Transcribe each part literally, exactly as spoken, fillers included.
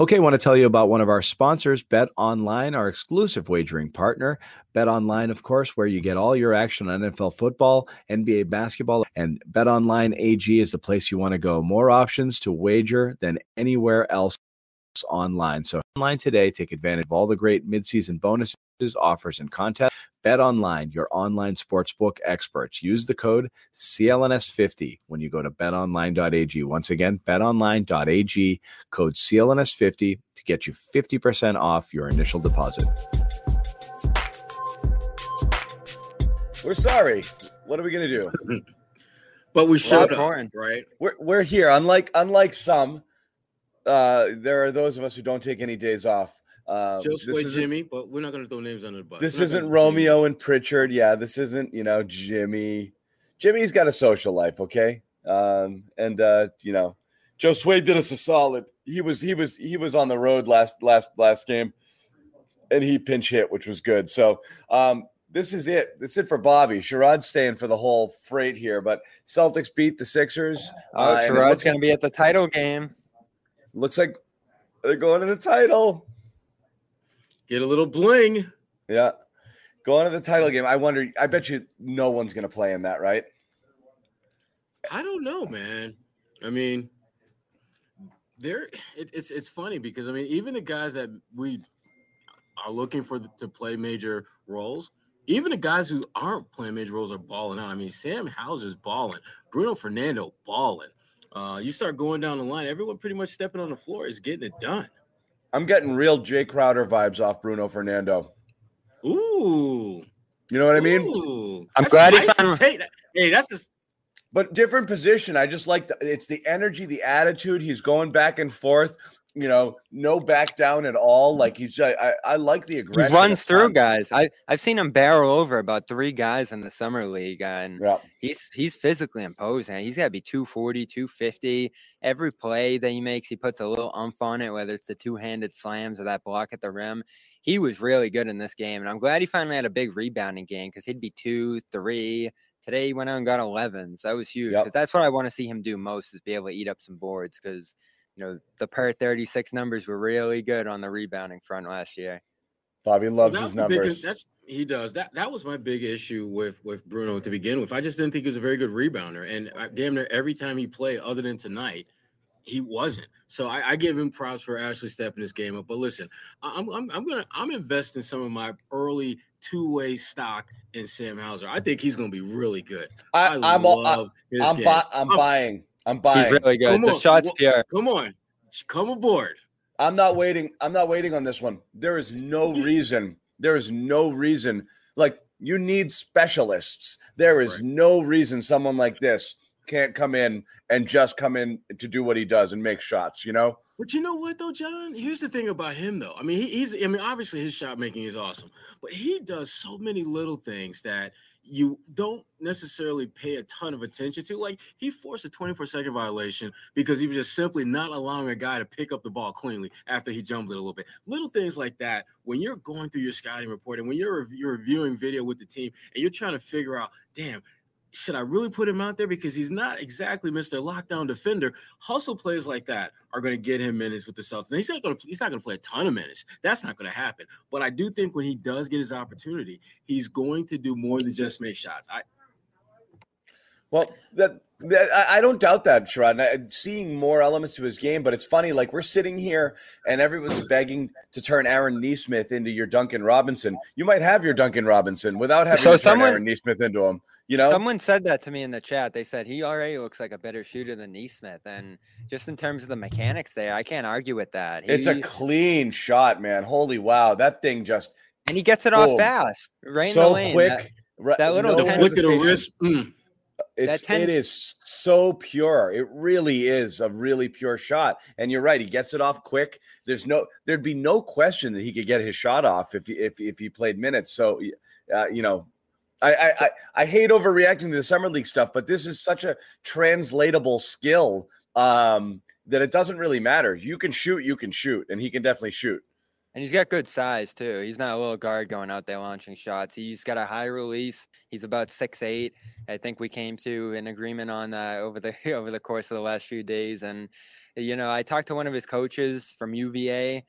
Okay, I want to tell you about one of our sponsors, Bet Online, our exclusive wagering partner. Bet Online, of course, where you get all your action on N F L football, N B A basketball, and BetOnline.ag is the place you want to go. More options to wager than anywhere else online. So online today, take advantage of all the great midseason bonuses, offers, and contests. Bet Online, your online sportsbook experts. Use the code C L N S fifty when you go to bet online dot a g. Once again, bet online dot a g, code C L N S fifty to get you fifty percent off your initial deposit. We're sorry. What are we going to do? But we showed up, right? We're, we're here. Unlike, unlike some, uh, there are those of us who don't take any days off. Uh, Joe Sway, Jimmy, but we're not going to throw names under the bus. This isn't Romeo and Pritchard. Yeah, this isn't, you know, Jimmy. Jimmy's got a social life, okay? Um, and uh, you know, Joe Sway did us a solid. He was he was he was on the road last last last game, and he pinch hit, which was good. So um, this is it. This is it for Bobby. Sherrod's staying for the whole freight here, but Celtics beat the Sixers. Oh, uh, Sherrod's going to be at the title game. Looks like they're going to the title. Get a little bling. Yeah. Going to the title game. I wonder, I bet you no one's going to play in that, right? I don't know, man. I mean, there it, it's it's funny because, I mean, even the guys that we are looking for the, to play major roles, even the guys who aren't playing major roles are balling out. I mean, Sam Hauser's balling. Bruno Fernando balling. Uh, you start going down the line, everyone pretty much stepping on the floor is getting it done. I'm getting real Jay Crowder vibes off Bruno Fernando. Ooh. You know what I mean? Ooh. I'm that's glad he found – Hey, that's just – But different position. I just like – it's the energy, the attitude. He's going back and forth, you know, no back down at all. Like, he's just – I I like the aggression. He runs through guys. I, I've seen him barrel over about three guys in the summer league, and yeah. he's he's physically imposing. He's got to be two forty, two fifty. Every play that he makes, he puts a little oomph on it, whether it's the two-handed slams or that block at the rim. He was really good in this game, and I'm glad he finally had a big rebounding game because he'd be two, three. Today he went out and got eleven, so that was huge because yep. that's what I want to see him do most is be able to eat up some boards because – you know, the per thirty-six numbers were really good on the rebounding front last year. Bobby loves well, his numbers. Biggest, that's, he does. That that was my big issue with, with Bruno to begin with. I just didn't think he was a very good rebounder. And I, damn near every time he played, other than tonight, he wasn't. So I, I give him props for actually stepping this game up. But listen, I'm I'm, I'm gonna I'm investing some of my early two-way stock in Sam Hauser. I think he's gonna be really good. I, I I'm love I, his I'm, game. Bu- I'm, I'm buying. I'm buying. He's really good. Come the on. Shots here. Come on. Come aboard. I'm not waiting. I'm not waiting on this one. There is no reason. There is no reason. Like, you need specialists. There is right. no reason someone like this can't come in and just come in to do what he does and make shots, you know? But you know what, though, John? Here's the thing about him, though. I mean, he, he's – I mean, obviously his shot making is awesome. But he does so many little things that – you don't necessarily pay a ton of attention to. Like, he forced a twenty-four second violation because he was just simply not allowing a guy to pick up the ball cleanly after he jumbled it a little bit. Little things like that, when you're going through your scouting report and when you're, you're reviewing video with the team and you're trying to figure out, damn, should I really put him out there? Because he's not exactly Mister Lockdown defender. Hustle plays like that are going to get him minutes with the Celtics. And he's not going to, he's not going to play a ton of minutes. That's not going to happen. But I do think when he does get his opportunity, he's going to do more than just make shots. I Well, that, that I don't doubt that, Sherrod. I'm seeing more elements to his game, but it's funny. Like, we're sitting here and everyone's begging to turn Aaron Nesmith into your Duncan Robinson. You might have your Duncan Robinson without having so to turn someone- Aaron Nesmith into him. You know, someone said that to me in the chat. They said he already looks like a better shooter than Nesmith. And just in terms of the mechanics there, I can't argue with that. He, it's a clean shot, man. Holy wow. That thing just. And he gets it boom. Off fast. Right so in the lane. Quick. That, that little no, the flick of the wrist. Mm. It's, ten- it is so pure. It really is a really pure shot. And you're right. He gets it off quick. There's no, there'd be no question that he could get his shot off if he, if, if he played minutes. So, uh, you know, I, I, I, I hate overreacting to the summer league stuff, but this is such a translatable skill um, that it doesn't really matter. You can shoot, you can shoot, and he can definitely shoot. And he's got good size too. He's not a little guard going out there launching shots. He's got a high release. He's about six eight. I think we came to an agreement on that over the over the course of the last few days. And you know, I talked to one of his coaches from U V A.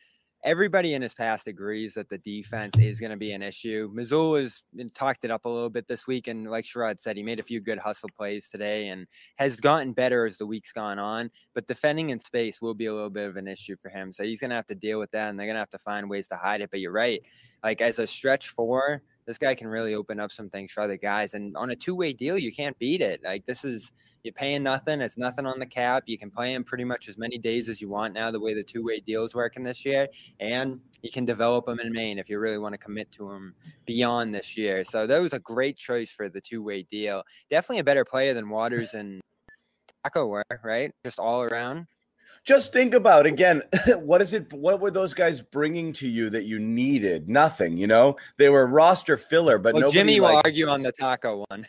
Everybody in his past agrees that the defense is going to be an issue. Mazzulla's talked it up a little bit this week, and like Sherrod said, he made a few good hustle plays today and has gotten better as the week's gone on. But defending in space will be a little bit of an issue for him, so he's going to have to deal with that, and they're going to have to find ways to hide it. But you're right, like as a stretch four, this guy can really open up some things for other guys. And on a two-way deal, you can't beat it. Like this is, you're paying nothing. It's nothing on the cap. You can play him pretty much as many days as you want now, the way the two-way deal is working this year. And you can develop him in Maine if you really want to commit to him beyond this year. So that was a great choice for the two-way deal. Definitely a better player than Waters and Taco were, right? Just all around. Just think about, again, what is it? What were those guys bringing to you that you needed? Nothing, you know? They were roster filler, but well, nobody Jimmy will like, argue on the Taco one.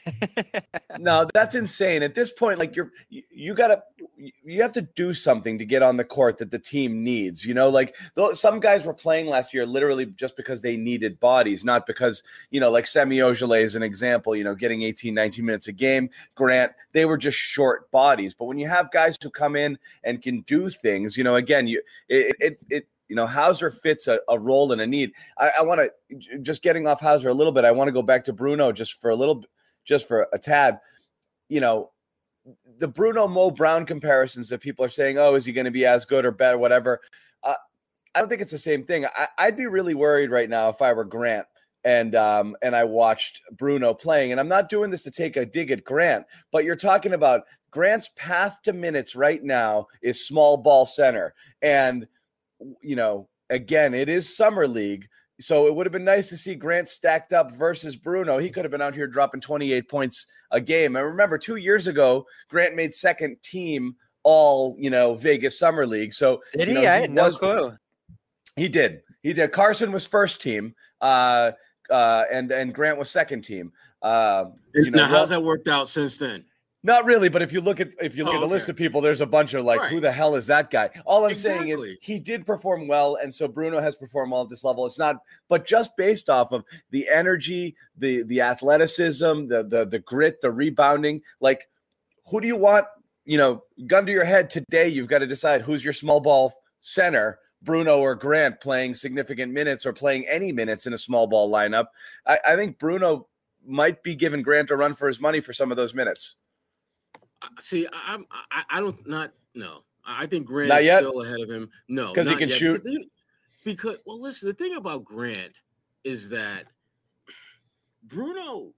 No, that's insane. At this point, like you're, you gotta, you have to do something to get on the court that the team needs, you know? Like though, some guys were playing last year literally just because they needed bodies, not because, you know, like Semi Ojeleye is an example, you know, getting eighteen, nineteen minutes a game. Grant, they were just short bodies. But when you have guys who come in and can do things, you know, again, you it it, it you know, Hauser fits a, a role and a need. I, I want to just getting off Hauser a little bit. I want to go back to Bruno just for a little, just for a tad. You know, the Bruno Mo Brown comparisons that people are saying, oh, is he going to be as good or better, whatever. Uh, I don't think it's the same thing. I, I'd be really worried right now if I were Grant and um and I watched Bruno playing. And I'm not doing this to take a dig at Grant, but you're talking about Grant's path to minutes right now is small ball center. And, you know, again, it is summer league. So it would have been nice to see Grant stacked up versus Bruno. He could have been out here dropping twenty-eight points a game. I remember two years ago, Grant made second team all, you know, Vegas Summer League. So did he? You know, he I had was, no clue. He did. He did. Carson was first team. Uh, uh, and, and Grant was second team. Uh, you know, now, how's that worked out since then? Not really, but if you look at if you look oh, at the okay. list of people, there's a bunch of like, right. Who the hell is that guy? All I'm exactly. saying is he did perform well, and so Bruno has performed well at this level. It's not, but just based off of the energy, the the athleticism, the the the grit, the rebounding, like who do you want? You know, gun to your head today, you've got to decide who's your small ball center, Bruno or Grant, playing significant minutes or playing any minutes in a small ball lineup. I, I think Bruno might be giving Grant a run for his money for some of those minutes. See, I'm. I, I don't. Not no. I think Grant is still ahead of him. No, because he can yet. shoot. Because, because well, listen. The thing about Grant is that Bruno.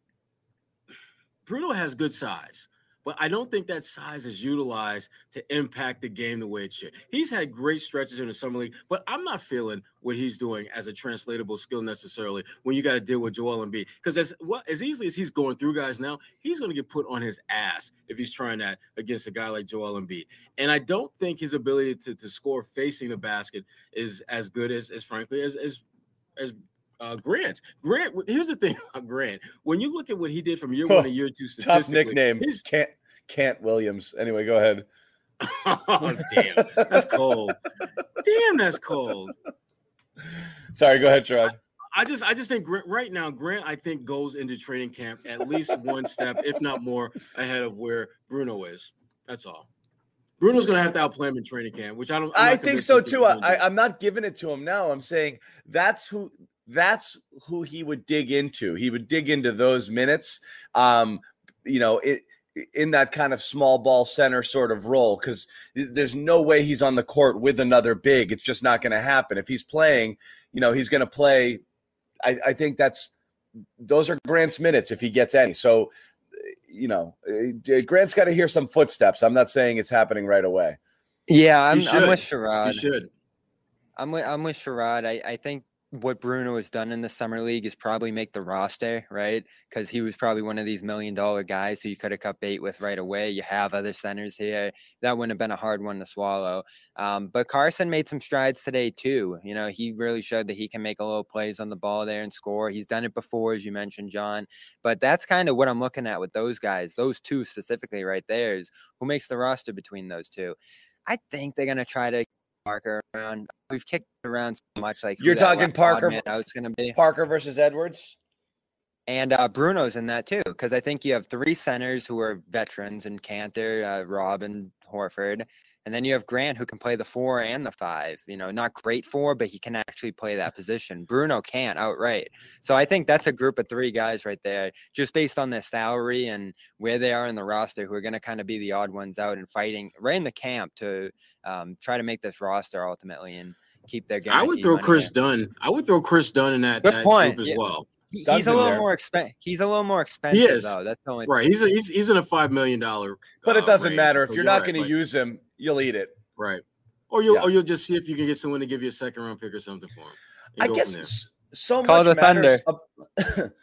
Bruno has good size, but I don't think that size is utilized to impact the game the way it should. He's had great stretches in the summer league, but I'm not feeling what he's doing as a translatable skill necessarily when you got to deal with Joel Embiid. Because as well, as easily as he's going through guys now, he's going to get put on his ass if he's trying that against a guy like Joel Embiid. And I don't think his ability to, to score facing the basket is as good as, as frankly, as as as Uh, Grant, Grant. Here's the thing about Grant. When you look at what he did from year oh, one to year two, tough nickname. His can't can't Williams. Anyway, go ahead. Oh damn, that's cold. Damn, that's cold. Sorry, go ahead, Troy. I just, I just think right now, Grant, I think goes into training camp at least one step, if not more, ahead of where Bruno is. That's all. Bruno's going to have to outplay him in training camp, which I don't. I think so too. I, I, I'm not giving it to him now. I'm saying that's who. That's who he would dig into. He would dig into those minutes, um, you know, it, in that kind of small ball center sort of role, because there's no way he's on the court with another big. It's just not going to happen. If he's playing, you know, he's going to play. I, I think that's those are Grant's minutes if he gets any. So, you know, Grant's got to hear some footsteps. I'm not saying it's happening right away. Yeah, I'm, I'm with Sherrod. You should. I'm with, I'm with Sherrod. I, I think what Bruno has done in the summer league is probably make the roster, right? Because he was probably one of these million dollar guys who you could have cut bait with right away. You have other centers here. That wouldn't have been a hard one to swallow. Um, but Carson made some strides today too. You know, he really showed that he can make a little plays on the ball there and score. He's done it before, as you mentioned, John, but that's kind of what I'm looking at with those guys, those two specifically right there, is who makes the roster between those two. I think they're going to try to Parker around. We've kicked around so much. Like you're talking Parker. Man, I was going to be Parker versus Edwards, and uh, Bruno's in that too, because I think you have three centers who are veterans in Kanter, uh, Rob, and Horford, and then you have Grant who can play the four and the five. You know, not great four, but he can actually play that position. Bruno can't outright. So I think that's a group of three guys right there, just based on their salary and where they are in the roster, who are going to kind of be the odd ones out and fighting right in the camp to um, try to make this roster ultimately and keep their guarantee. I would throw Chris Dunn. I would throw Chris Dunn in that, that group as yeah. well. He's Dunn's a little more expensive. He's a little more expensive, he though. That's the only right. He's a, he's he's in a five million dollar. But it doesn't uh, matter if so you're, you're not right, going to use him. You'll eat it, right? Or you'll yeah. or you'll just see if you can get someone to give you a second round pick or something for him. I guess so Call much matters. Thunder.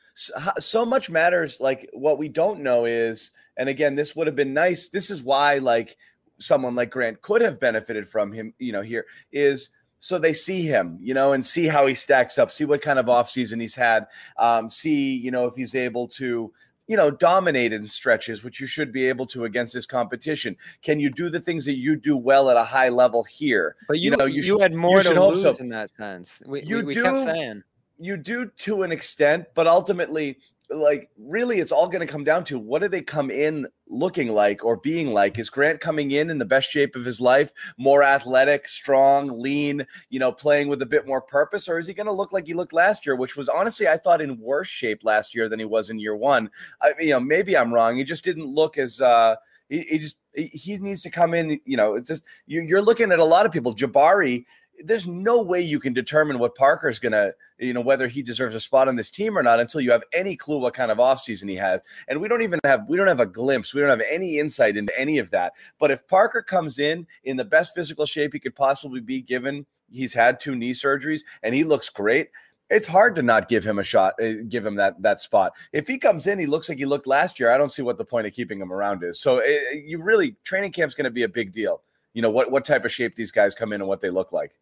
So much matters. Like what we don't know is, and again, this would have been nice. This is why, like, someone like Grant could have benefited from him. You know, here is. So they see him, you know, and see how he stacks up, see what kind of offseason he's had, um, see, you know, if he's able to, you know, dominate in stretches, which you should be able to against this competition. Can you do the things that you do well at a high level here? But you, you know, you, you should, had more you to lose so. in that sense. We, you we, we do, kept saying. You do to an extent, but ultimately, like, really, it's all going to come down to what do they come in looking like or being like? Is Grant coming in in the best shape of his life, more athletic, strong, lean, you know, playing with a bit more purpose? Or is he going to look like he looked last year, which was honestly, I thought, in worse shape last year than he was in year one? I, you know, maybe I'm wrong. He just didn't look as uh, he, he just he needs to come in. You know, it's just you, you're looking at a lot of people. Jabari. There's no way you can determine what Parker's going to, you know, whether he deserves a spot on this team or not until you have any clue what kind of offseason he has. And we don't even have, we don't have a glimpse. We don't have any insight into any of that. But if Parker comes in in the best physical shape he could possibly be given, he's had two knee surgeries and he looks great. It's hard to not give him a shot, give him that that spot. If he comes in, he looks like he looked last year. I don't see what the point of keeping him around is. So it, you really, training camp's going to be a big deal. You know, what, what type of shape these guys come in and what they look like.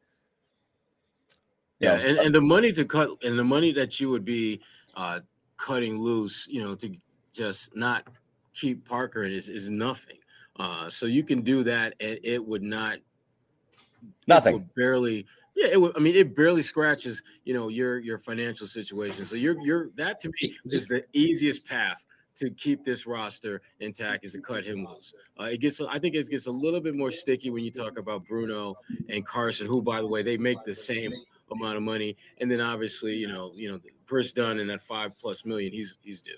Yeah, and, and the money to cut and the money that you would be uh, cutting loose, you know, to just not keep Parker in is, is nothing. Uh, so you can do that, and it would not nothing it would barely. Yeah, it would, I mean, it barely scratches, you know, your your financial situation. So you're you're that to me is the easiest path to keep this roster intact is to cut him loose. Uh, it gets, I think it gets a little bit more sticky when you talk about Bruno and Carson, who, by the way, they make the same amount of money. And then obviously, you know, you know, Chris Dunn and that five plus million, he's, he's due.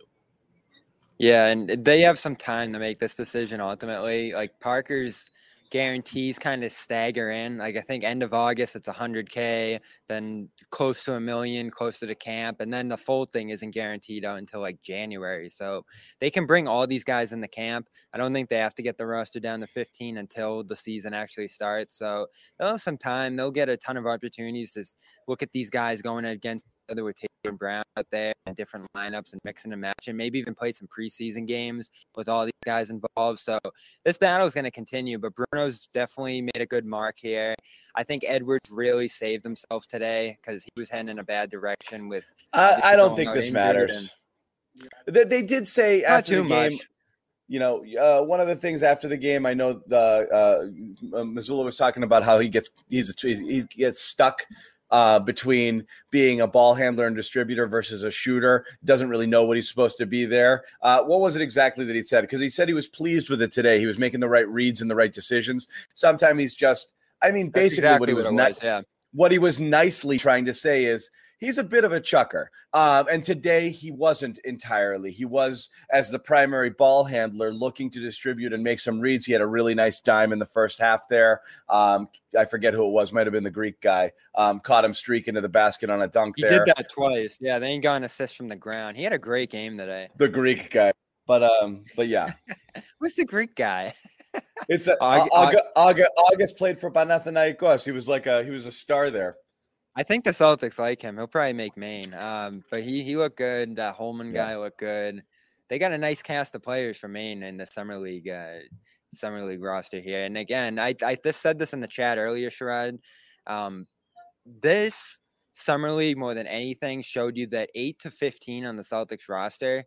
Yeah. And they have some time to make this decision. Ultimately, like Parker's guarantees kind of stagger in, like, I think end of August, it's a hundred K, then close to a million, close to the camp. And then the full thing isn't guaranteed out until like January. So they can bring all these guys in the camp. I don't think they have to get the roster down to fifteen until the season actually starts. So they'll have some time. They'll get a ton of opportunities to look at these guys going against each other with Tatum Brown out there and different lineups and mixing and matching, maybe even play some preseason games with all these guys involved. So this battle is going to continue, but Bruno's definitely made a good mark here. I think Edwards really saved himself today because he was heading in a bad direction with. Uh, I don't think this matters. And, they, they did say after the game. Much. You know, uh, one of the things after the game, I know the uh, uh, Mazzulla was talking about how he gets he's a, he gets stuck. Uh, between being a ball handler and distributor versus a shooter, doesn't really know what he's supposed to be there. Uh, what was it exactly that he said? Because he said he was pleased with it today. He was making the right reads and the right decisions. Sometimes he's just, I mean, basically exactly what he was, was ni- yeah. what he was nicely trying to say is he's a bit of a chucker. Um, and today he wasn't entirely. He was, as the primary ball handler, looking to distribute and make some reads. He had a really nice dime in the first half there. Um, I forget who it was. Might have been the Greek guy. Um, caught him streaking to the basket on a dunk there. He did that twice. Yeah, they ain't got an assist from the ground. He had a great game today. The Greek guy. But, um, but yeah. Who's the Greek guy? It's that August, August, August played for Panathinaikos. He was like a – he was a star there. I think the Celtics like him. He'll probably make Maine. Um, but he he looked good. That Holman yeah. guy looked good. They got a nice cast of players from Maine in the summer league uh, summer league roster here. And again, I I just said this in the chat earlier, Sherrod. Um, this summer league more than anything showed you that eight to fifteen on the Celtics roster,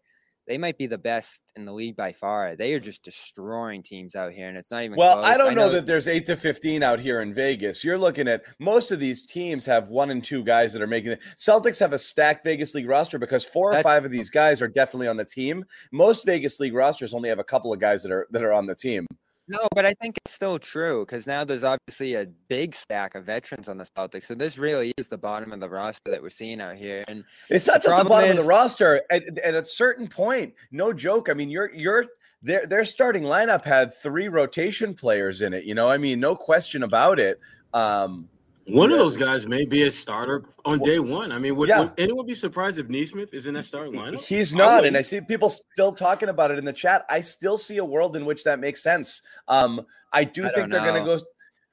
they might be the best in the league by far. They are just destroying teams out here, and it's not even well, close. I don't I know, know that there's eight to fifteen out here in Vegas. You're looking at most of these teams have one and two guys that are making it. Celtics have a stacked Vegas League roster because four or That's, five of these guys are definitely on the team. Most Vegas League rosters only have a couple of guys that are that are on the team. No, but I think it's still true because now there's obviously a big stack of veterans on the Celtics. So this really is the bottom of the roster that we're seeing out here. And it's not the just the bottom is- of the roster. At, at a certain point, no joke. I mean, you're you're their their starting lineup had three rotation players in it. You know, I mean, no question about it. Um, One yeah. of those guys may be a starter on day one. I mean, would, yeah. would anyone be surprised if Nesmith is in that starting lineup? He's not, I and I see people still talking about it in the chat. I still see a world in which that makes sense. Um, I do I think they're going to go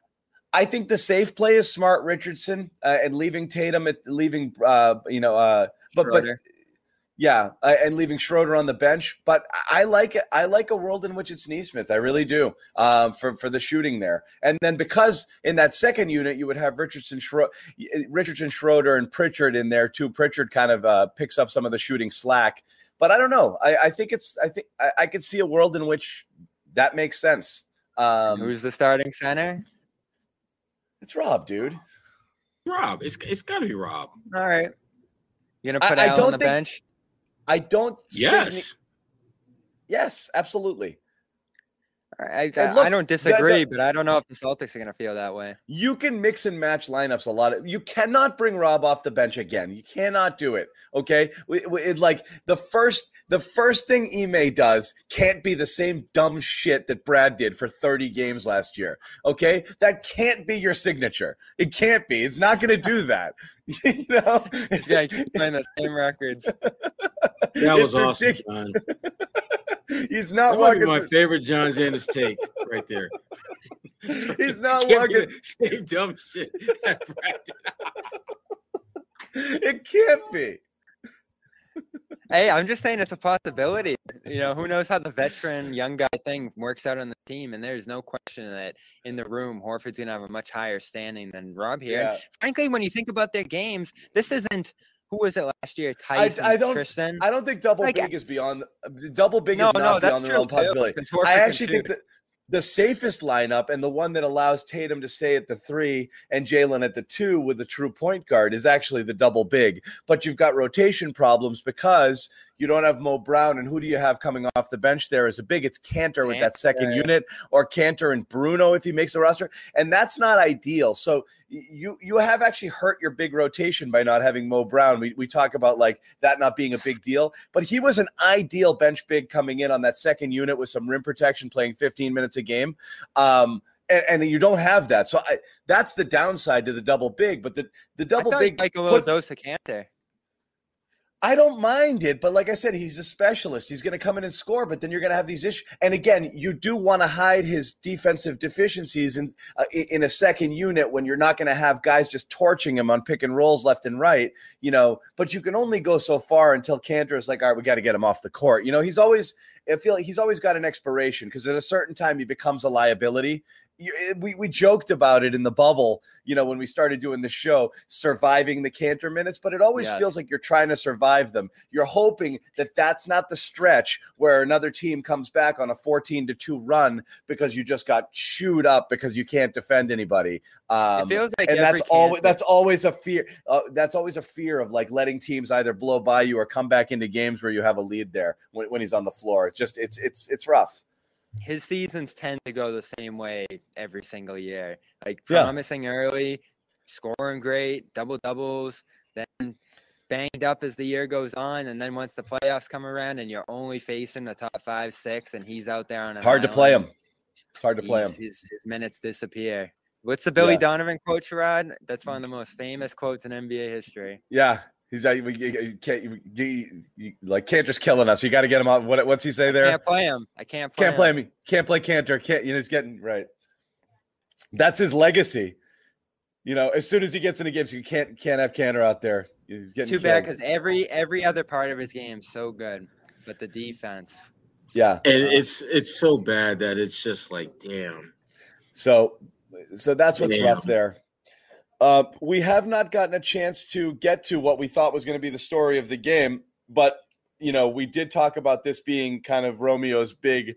– I think the safe play is Smart Richardson uh, and leaving Tatum – leaving, uh, you know uh, – but, but yeah, uh, and leaving Schroeder on the bench. But I like it. I like a world in which it's Nesmith. I really do um, for, for the shooting there. And then because in that second unit, you would have Richardson, Schro- Richardson Schroeder and Pritchard in there too. Pritchard kind of uh, picks up some of the shooting slack. But I don't know. I, I think it's I think I, I could see a world in which that makes sense. Um, Who's the starting center? It's Rob, dude. Rob. It's It's got to be Rob. All right. You're going to put I, Al I don't on the think- bench? I don't. Yes. Think, yes, absolutely. I, I, look, I don't disagree, the, the, but I don't know if the Celtics are going to feel that way. You can mix and match lineups a lot. You cannot bring Rob off the bench again. You cannot do it. Okay, it, it, like the first, the first thing Ime does can't be the same dumb shit that Brad did for thirty games last year. Okay, that can't be your signature. It can't be. It's not going to do that. You know, it's yeah, like playing the same records. That was awesome, John. He's not that walking. My through. Favorite John Zannis take right there. He's not walking. Same dumb shit. It can't be. Hey, I'm just saying it's a possibility. You know, who knows how the veteran young guy thing works out on the team? And there's no question that in the room, Horford's gonna have a much higher standing than Rob here. Yeah. And frankly, when you think about their games, this isn't. Who was it last year? Tyson, I, I don't, Tristan. I don't think double like, big is beyond double big no, is not no, beyond the realm of possibility. I actually think that the safest lineup and the one that allows Tatum to stay at the three and Jaylen at the two with a true point guard is actually the double big. But you've got rotation problems because you don't have Mo Brown, and who do you have coming off the bench there as a big? It's Kanter with Kanter. That second unit, or Kanter and Bruno if he makes the roster, and that's not ideal. So you you have actually hurt your big rotation by not having Mo Brown. We we talk about like that not being a big deal, but he was an ideal bench big coming in on that second unit with some rim protection, playing fifteen minutes a game. Um, And, and you don't have that. So I, that's the downside to the double big. But the, the double I big. Like a little put, dose of Kanter. I don't mind it. But like I said, he's a specialist. He's going to come in and score. But then you're going to have these issues. And again, you do want to hide his defensive deficiencies in, uh, in a second unit when you're not going to have guys just torching him on pick and rolls left and right. You know, but you can only go so far until Kanter is like, all right, we got to get him off the court. You know, he's always, I feel like he's always got an expiration because at a certain time he becomes a liability. We we joked about it in the bubble, you know, when we started doing the show, surviving the Kanter minutes, but it always yes. feels like you're trying to survive them. You're hoping that that's not the stretch where another team comes back on a fourteen to two run because you just got chewed up because you can't defend anybody. Um, it feels like, and that's always that's always a fear. Uh, that's always a fear of like letting teams either blow by you or come back into games where you have a lead there when, when he's on the floor. It's just it's it's it's rough. His seasons tend to go the same way every single year. Like promising yeah. early, scoring great, double doubles, then banged up as the year goes on. And then once the playoffs come around and you're only facing the top five, six, and he's out there on a hard island, to play him. It's hard to play him. His, his minutes disappear. What's the Billy yeah. Donovan quote, Sherrod? That's one of the most famous quotes in N B A history. Yeah. He's like, you can't, you, you, you, like Kanter's killing us. You got to get him out. What, what's he say there? I can't play him. I can't play can't him. Play him. Can't play Kanter. Can't, you know, he's getting right. That's his legacy. You know, as soon as he gets into games, you can't can't have Kanter out there. He's getting too bad because every every other part of his game is so good, but the defense. Yeah, and um, it's it's so bad that it's just like, damn. So, so that's what's damn. rough there. Uh, we have not gotten a chance to get to what we thought was going to be the story of the game, but you know, we did talk about this being kind of Romeo's big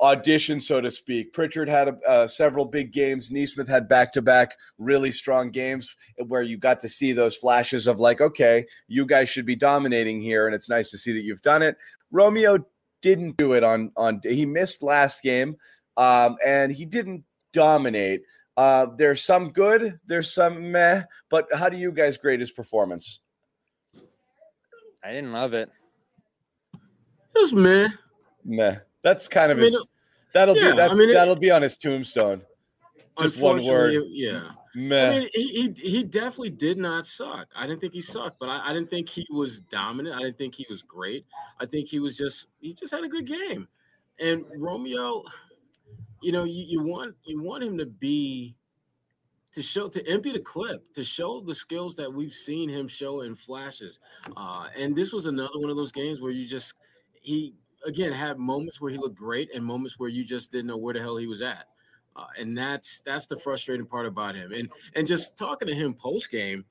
audition, so to speak. Pritchard had uh, several big games. Nesmith had back-to-back really strong games where you got to see those flashes of like, okay, you guys should be dominating here, and it's nice to see that you've done it. Romeo didn't do it on on. He missed last game, um, and he didn't dominate. Uh, there's some good, there's some meh, but how do you guys grade his performance? I didn't love it. It was meh. Meh. That's kind of I mean, his. That'll yeah, be that. I mean, that'll it, be on his tombstone. Just one word. Yeah. Meh. I mean, he, he he definitely did not suck. I didn't think he sucked, but I, I didn't think he was dominant. I didn't think he was great. I think he was just he just had a good game. And Romeo, you know, you, you want you want him to be to show to empty the clip to show the skills that we've seen him show in flashes. Uh, and this was another one of those games where you just he. Again, had moments where he looked great and moments where you just didn't know where the hell he was at. Uh, and that's that's the frustrating part about him. And and just talking to him post-game,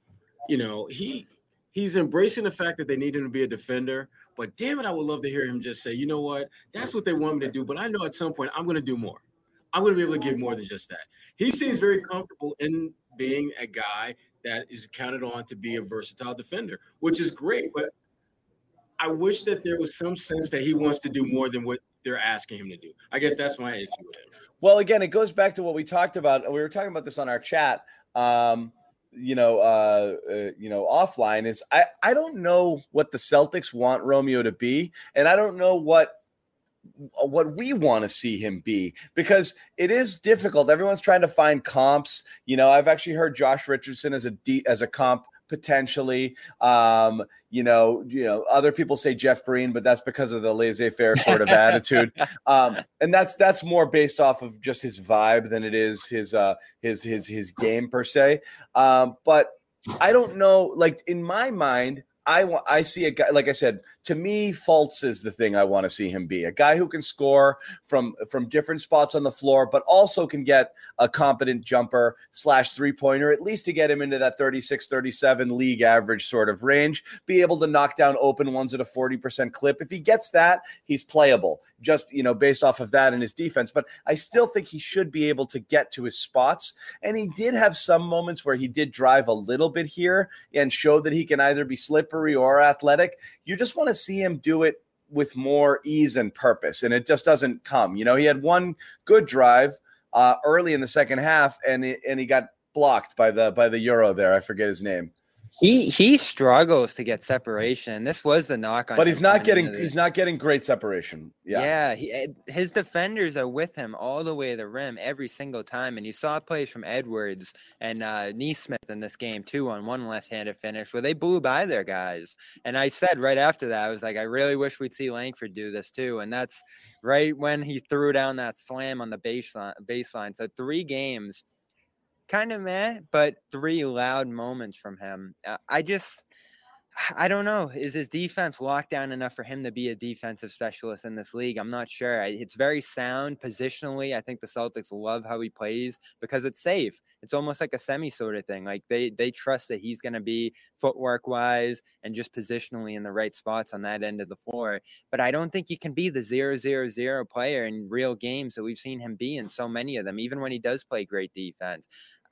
you know, he he's embracing the fact that they need him to be a defender. But damn it, I would love to hear him just say, you know what, that's what they want me to do. But I know at some point I'm going to do more. I'm going to be able to give more than just that. He seems very comfortable in being a guy that is counted on to be a versatile defender, which is great. But I wish that there was some sense that he wants to do more than what they're asking him to do. I guess that's my issue with it. Well, again, it goes back to what we talked about. We were talking about this on our chat, um, you know, uh, uh, you know, offline. Is I, I don't know what the Celtics want Romeo to be, and I don't know what what we want to see him be, because it is difficult. Everyone's trying to find comps. You know, I've actually heard Josh Richardson as a D, as a comp. Potentially, um, you know, you know, other people say Jeff Green, but that's because of the laissez-faire sort of attitude, um, and that's that's more based off of just his vibe than it is his uh, his his his game per se. Um, but I don't know. Like in my mind, I want I see a guy. Like I said, to me, Fultz is the thing I want to see him be. A guy who can score from from different spots on the floor, but also can get a competent jumper slash three pointer, at least to get him into that thirty-six, thirty-seven league average sort of range. Be able to knock down open ones at a forty percent clip. If he gets that, he's playable. Just you know, based off of that and his defense. But I still think he should be able to get to his spots. And he did have some moments where he did drive a little bit here and showed that he can either be slippery or athletic. You just want to see him do it with more ease and purpose, and it just doesn't come. You know, he had one good drive uh, early in the second half, and it, and he got blocked by the by the Euro there. I forget his name. He he struggles to get separation. This was the knock on. But he's not getting he's not getting great separation. Yeah, yeah. He, his defenders are with him all the way to the rim every single time, and you saw plays from Edwards and uh, Nesmith in this game too on one left-handed finish where they blew by their guys. And I said right after that, I was like, I really wish we'd see Langford do this too. And that's right when he threw down that slam on the baseline. baseline. So three games. Kind of meh, but three loud moments from him. I just, I don't know. Is his defense locked down enough for him to be a defensive specialist in this league? I'm not sure. It's very sound positionally. I think the Celtics love how he plays because it's safe. It's almost like a semi sort of thing. Like they they trust that he's going to be footwork wise and just positionally in the right spots on that end of the floor. But I don't think he can be the zero zero zero player in real games that we've seen him be in so many of them, even when he does play great defense.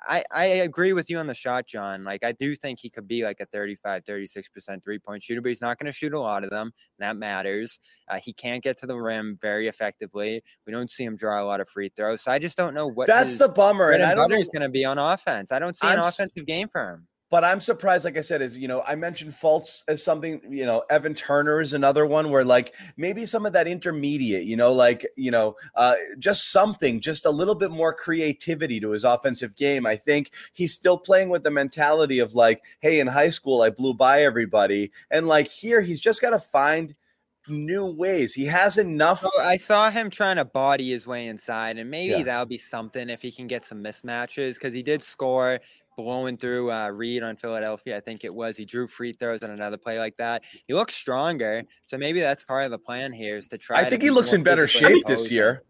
I, I agree with you on the shot, John. Like, I do think he could be like a thirty-five, thirty-six percent three-point shooter, but he's not going to shoot a lot of them. That matters. Uh, he can't get to the rim very effectively. We don't see him draw a lot of free throws. So I just don't know what that's his, the bummer. And I don't know he's going to be on offense. I don't see I'm, an offensive game for him. But I'm surprised, like I said, is, you know, I mentioned Fultz as something, you know, Evan Turner is another one where, like, maybe some of that intermediate, you know, like, you know, uh, just something, just a little bit more creativity to his offensive game. I think he's still playing with the mentality of, like, hey, in high school, I blew by everybody. And, like, here, he's just got to find new ways. He has enough. So I saw him trying to body his way inside, and maybe yeah. that'll be something if he can get some mismatches, because he did score blowing through uh, Reed on Philadelphia, I think it was. He drew free throws on another play like that. He looks stronger, so maybe that's part of the plan here is to try. I think he looks in better shape this year.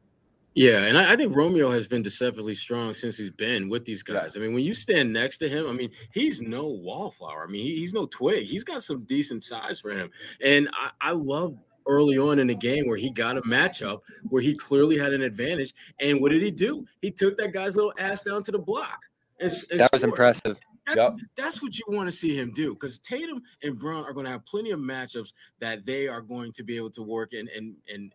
Yeah, and I, I think Romeo has been deceptively strong since he's been with these guys. I mean, when you stand next to him, I mean, he's no wallflower. I mean, he, he's no twig. He's got some decent size for him. And I, I love early on in the game where he got a matchup where he clearly had an advantage. And what did he do? He took that guy's little ass down to the block. And, and that was scored. Impressive. That's, yep. that's what you want to see him do, because Tatum and Brown are going to have plenty of matchups that they are going to be able to work and and and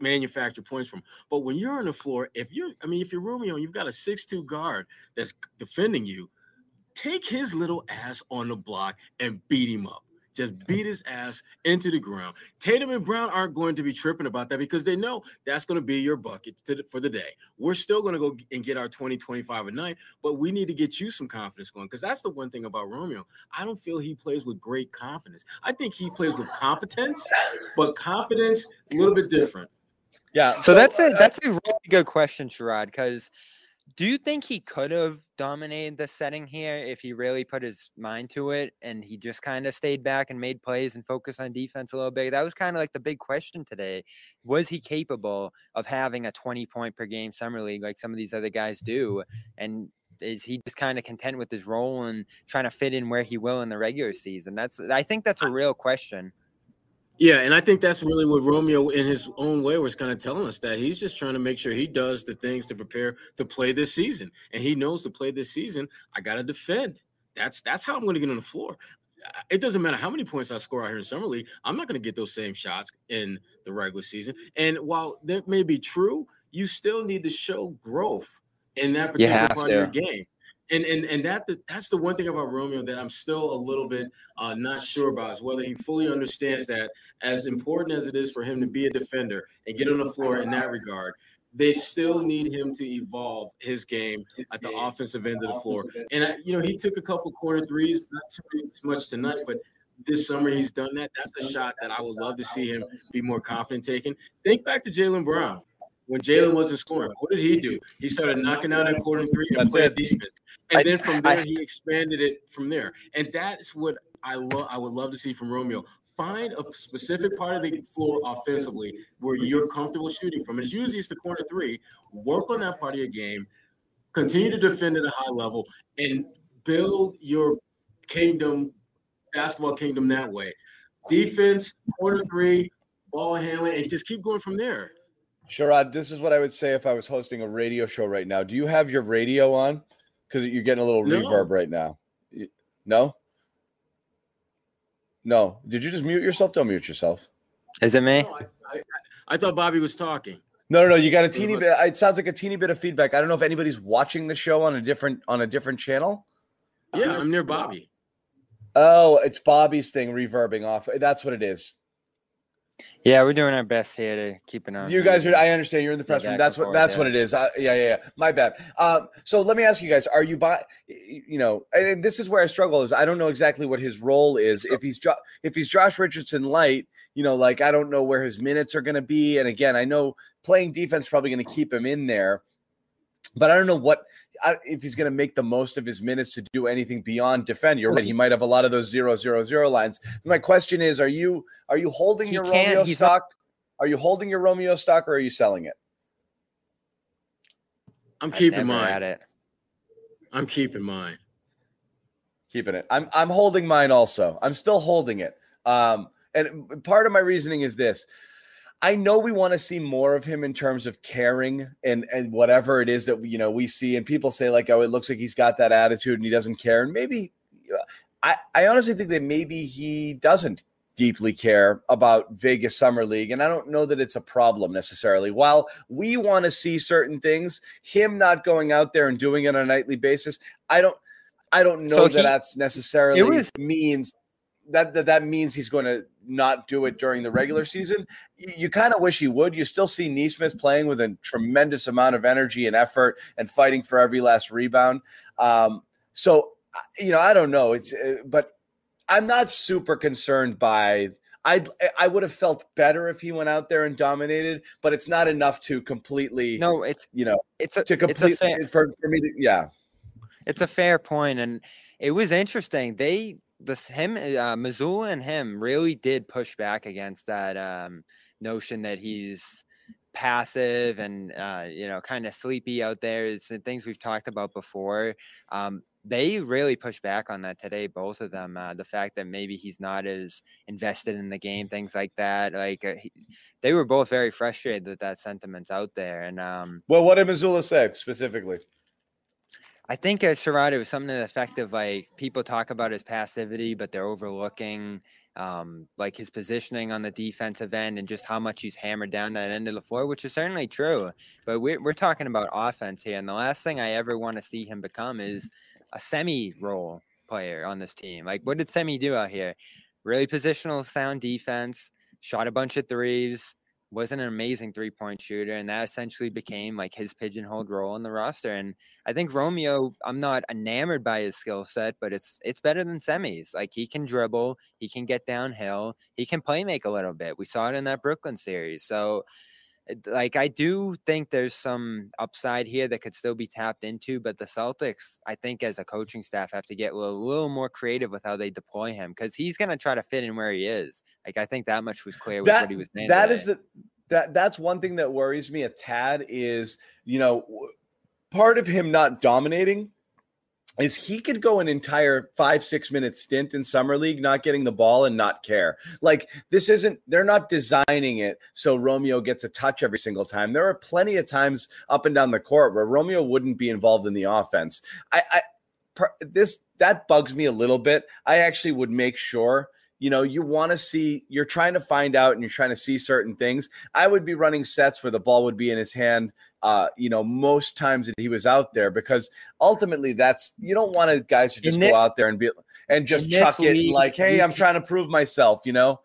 manufacture points from. But when you're on the floor, if you're, I mean, if you're Romeo and you've got a six two guard that's defending you, take his little ass on the block and beat him up. Just beat his ass into the ground. Tatum and Brown aren't going to be tripping about that because they know that's going to be your bucket to the, for the day. We're still going to go and get our twenty, twenty-five a night, but we need to get you some confidence going, because that's the one thing about Romeo. I don't feel he plays with great confidence. I think he plays with competence, but confidence a little bit different. Yeah. So that's a, that's a really good question, Sherrod, because do you think he could have dominated the setting here if he really put his mind to it and he just kind of stayed back and made plays and focused on defense a little bit? That was kind of like the big question today. Was he capable of having a twenty-point per game summer league like some of these other guys do? And is he just kind of content with his role and trying to fit in where he will in the regular season? That's I think that's a real question. Yeah, and I think that's really what Romeo in his own way was kind of telling us, that he's just trying to make sure he does the things to prepare to play this season. And he knows to play this season, I got to defend. That's that's how I'm going to get on the floor. It doesn't matter how many points I score out here in Summer League. I'm not going to get those same shots in the regular season. And while that may be true, you still need to show growth in that particular part of your game. And and and that that's the one thing about Romeo that I'm still a little bit uh, not sure about, is whether he fully understands that, as important as it is for him to be a defender and get on the floor in that regard, they still need him to evolve his game at the offensive end of the floor. And, I, you know, he took a couple corner threes, not too much tonight, but this summer he's done that. That's a shot that I would love to see him be more confident taking. Think back to Jaylen Brown. When Jaylen wasn't scoring, what did he do? He started knocking out at quarter three and played defense. And I, then from there, I, he expanded it from there. And that's what I love. I would love to see from Romeo. Find a specific part of the floor offensively where you're comfortable shooting from. It's usually it's the corner three. Work on that part of your game. Continue to defend at a high level and build your kingdom, basketball kingdom, that way. Defense, corner three, ball handling, and just keep going from there. Sherrod, this is what I would say if I was hosting a radio show right now. Do you have your radio on? Because you're getting a little no. reverb right now. No? No. Did you just mute yourself? Don't mute yourself. Is it me? No, I, I, I thought Bobby was talking. No, no, no. You got a teeny bit. It sounds like a teeny bit of feedback. I don't know if anybody's watching the show on a different on a different channel. Yeah, I'm near Bobby. Oh, it's Bobby's thing reverbing off. That's what it is. Yeah, we're doing our best here to keep an eye on you guys. Are, I understand you're in the press room. That's what that's yeah. what it is. I, yeah, yeah, yeah. My bad. Um, so let me ask you guys: are you by? You know, and this is where I struggle. Is I don't know exactly what his role is. If he's jo- if he's Josh Richardson light, you know, like I don't know where his minutes are going to be. And again, I know playing defense is probably going to keep him in there, but I don't know what I, if he's going to make the most of his minutes to do anything beyond defend. You're right; he might have a lot of those zero zero zero lines. My question is: Are you are you holding he your can, Romeo stock? Not- are you holding your Romeo stock, or are you selling it? I'm keeping mine. At it. I'm keeping mine. Keeping it. I'm I'm holding mine also. I'm still holding it. Um, and part of my reasoning is this. I know we want to see more of him in terms of caring and, and whatever it is that, you know, we see, and people say like, oh, it looks like he's got that attitude and he doesn't care. And maybe I, I honestly think that maybe he doesn't deeply care about Vegas Summer League. And I don't know that it's a problem necessarily. While we want to see certain things, him not going out there and doing it on a nightly basis, I don't, I don't know so that he, that's necessarily it was- means That, that that means he's going to not do it during the regular season. You, you kind of wish he would. You still see Nesmith playing with a tremendous amount of energy and effort and fighting for every last rebound. Um, so, you know, I don't know. It's uh, but I'm not super concerned by I I would have felt better if he went out there and dominated, but it's not enough to completely. No, it's, you know, it's a, to completely it's a for, for me. To, yeah. it's a fair point, and it was interesting. They this him uh, Mazzulla and him really did push back against that um, notion that he's passive and uh, you know kind of sleepy out there. It's the things we've talked about before. Um, They really pushed back on that today, both of them. Uh, the fact that maybe he's not as invested in the game, things like that. Like uh, he, they were both very frustrated that that sentiment's out there. And um, well, what did Mazzulla say specifically? I think uh, Sherrod, it was something to the effect of like people talk about his passivity, but they're overlooking um, like his positioning on the defensive end and just how much he's hammered down that end of the floor, which is certainly true. But we're we're talking about offense here, and the last thing I ever want to see him become is a Semi role player on this team. Like, what did Semi do out here? Really positional, sound defense, shot a bunch of threes, was an amazing three-point shooter, and that essentially became like his pigeonholed role in the roster. And I think Romeo, I'm not enamored by his skill set, but it's it's better than Semi's. Like, he can dribble, he can get downhill, he can play make a little bit. We saw it in that Brooklyn series. So like, I do think there's some upside here that could still be tapped into, but the Celtics, I think as a coaching staff, have to get a little, little more creative with how they deploy him, because he's going to try to fit in where he is. Like, I think that much was clear with that, what he was saying. That today. is the, that that's one thing that worries me a tad is, you know, part of him not dominating is he could go an entire five, six minute stint in Summer League, not getting the ball and not care. Like, this isn't, they're not designing it so Romeo gets a touch every single time. There are plenty of times up and down the court where Romeo wouldn't be involved in the offense. I, I this, that bugs me a little bit. I actually would make sure, you know, you want to see, you're trying to find out and you're trying to see certain things. I would be running sets where the ball would be in his hand, Uh, you know, most times that he was out there, because ultimately that's, you don't want to guys to just this, go out there and be and just chuck league, it like, hey, I'm trying to prove myself, you know?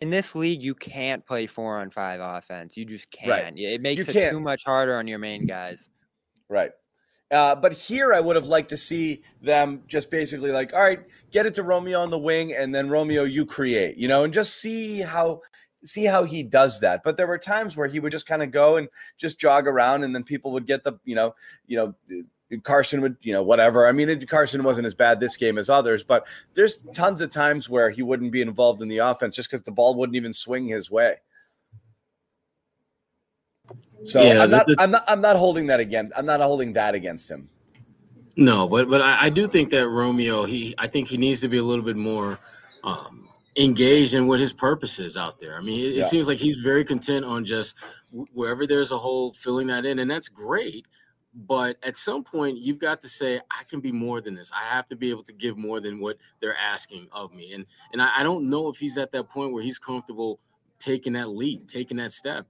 In this league, you can't play four on five offense. You just can't. Right. It makes you it can't. too much harder on your main guys. Right. Uh, but here I would have liked to see them just basically like, all right, get it to Romeo on the wing, and then Romeo, you create, you know, and just see how – see how he does that. But there were times where he would just kind of go and just jog around, and then people would get the, you know, you know, Carson would, you know, whatever. I mean, it, Carson wasn't as bad this game as others, but there's tons of times where he wouldn't be involved in the offense just because the ball wouldn't even swing his way. So yeah, I'm not, the, the, I'm not, I'm not holding that against, I'm not holding that against him. No, but, but I, I do think that Romeo, he, I think he needs to be a little bit more, um, engaged in what his purpose is out there. I mean, it, yeah. it seems like he's very content on just wherever there's a hole, filling that in, and that's great. But at some point, you've got to say, I can be more than this. I have to be able to give more than what they're asking of me. And and I, I don't know if he's at that point where he's comfortable taking that leap, taking that step.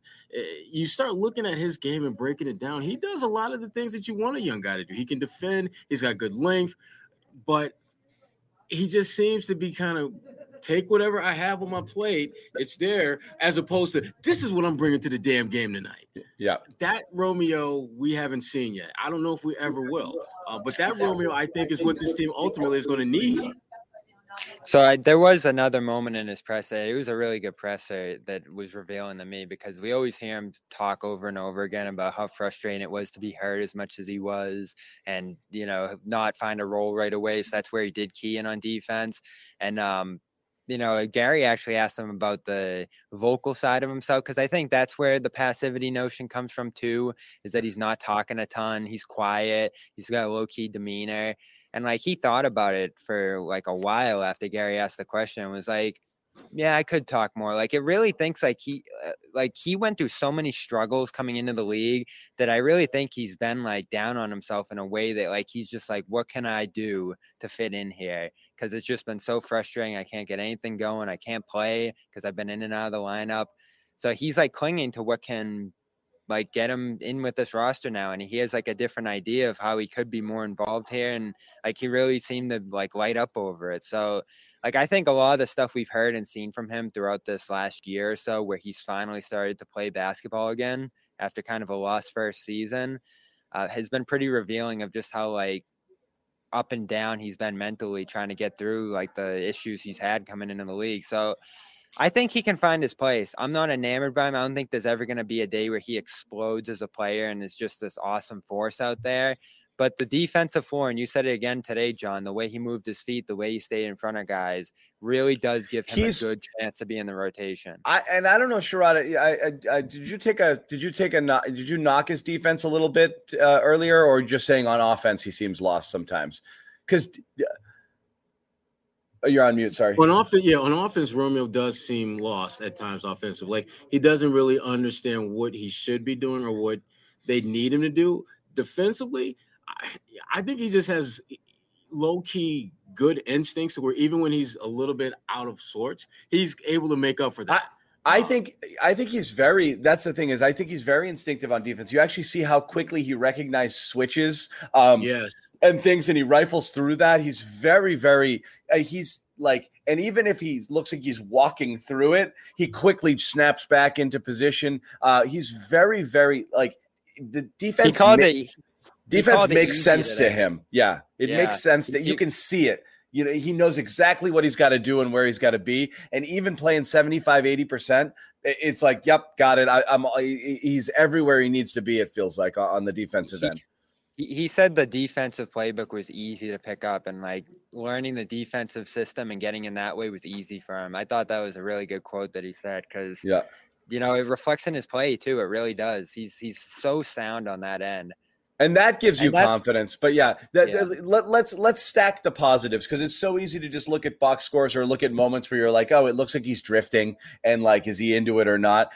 You start looking at his game and breaking it down. He does a lot of the things that you want a young guy to do. He can defend. He's got good length. But he just seems to be kind of – take whatever I have on my plate, it's there, as opposed to this is what I'm bringing to the damn game tonight. Yeah. That Romeo we haven't seen yet. I don't know if we ever will. Uh, but that Romeo, I think, is what this team ultimately is going to need. So I, there was another moment in his presser. It was a really good presser that was revealing to me, because we always hear him talk over and over again about how frustrating it was to be hurt as much as he was, and, you know, not find a role right away. So that's where he did key in on defense. And, um, you know, Gary actually asked him about the vocal side of himself, because I think that's where the passivity notion comes from too, is that he's not talking a ton. He's quiet. He's got a low-key demeanor. And, like, he thought about it for, like, a while after Gary asked the question and was like, yeah, I could talk more. Like, it really thinks like he like he went through so many struggles coming into the league that I really think he's been, like, down on himself in a way that, like, he's just like, what can I do to fit in here? Because it's just been so frustrating. I can't get anything going. I can't play because I've been in and out of the lineup. So he's, like, clinging to what can, like, get him in with this roster now. And he has, like, a different idea of how he could be more involved here. And, like, he really seemed to, like, light up over it. So, like, I think a lot of the stuff we've heard and seen from him throughout this last year or so, where he's finally started to play basketball again after kind of a lost first season, uh, has been pretty revealing of just how, like, up and down he's been mentally trying to get through, like, the issues he's had coming into the league. So I think he can find his place. I'm not enamored by him. I don't think there's ever going to be a day where he explodes as a player and is just this awesome force out there. But the defensive floor, and you said it again today, John, the way he moved his feet, the way he stayed in front of guys, really does give him He's, a good chance to be in the rotation. I and I don't know, Sherrod, I, I, I did you take a did you take a did you knock his defense a little bit uh, earlier, or just saying on offense he seems lost sometimes? Because uh, you're on mute. Sorry. On offense, yeah, on offense, Romeo does seem lost at times offensively. Like he doesn't really understand what he should be doing or what they need him to do defensively. I think he just has low-key good instincts where even when he's a little bit out of sorts, he's able to make up for that. I, I think I think he's very – that's the thing is I think he's very instinctive on defense. You actually see how quickly he recognizes switches um, yes. and things, and he rifles through that. He's very, very uh, – he's – Like, and even if he looks like he's walking through it, he quickly snaps back into position. Uh, he's very, very, like, the defense. He called ma- it, defense he makes it sense today. to him. Yeah, it yeah. makes sense that you can see it. You know, he knows exactly what he's got to do and where he's got to be. And even playing seventy-five, eighty percent, it's like, yep, got it. I, I'm. He's everywhere he needs to be, it feels like, on the defensive he, end. He said the defensive playbook was easy to pick up, and like learning the defensive system and getting in that way was easy for him. I thought that was a really good quote that he said because, yeah. you know, it reflects in his play too. It really does. He's he's so sound on that end. And that gives you confidence. But yeah, that, yeah. That, let, let's let's stack the positives because it's so easy to just look at box scores or look at moments where you're like, oh, it looks like he's drifting and like, is he into it or not?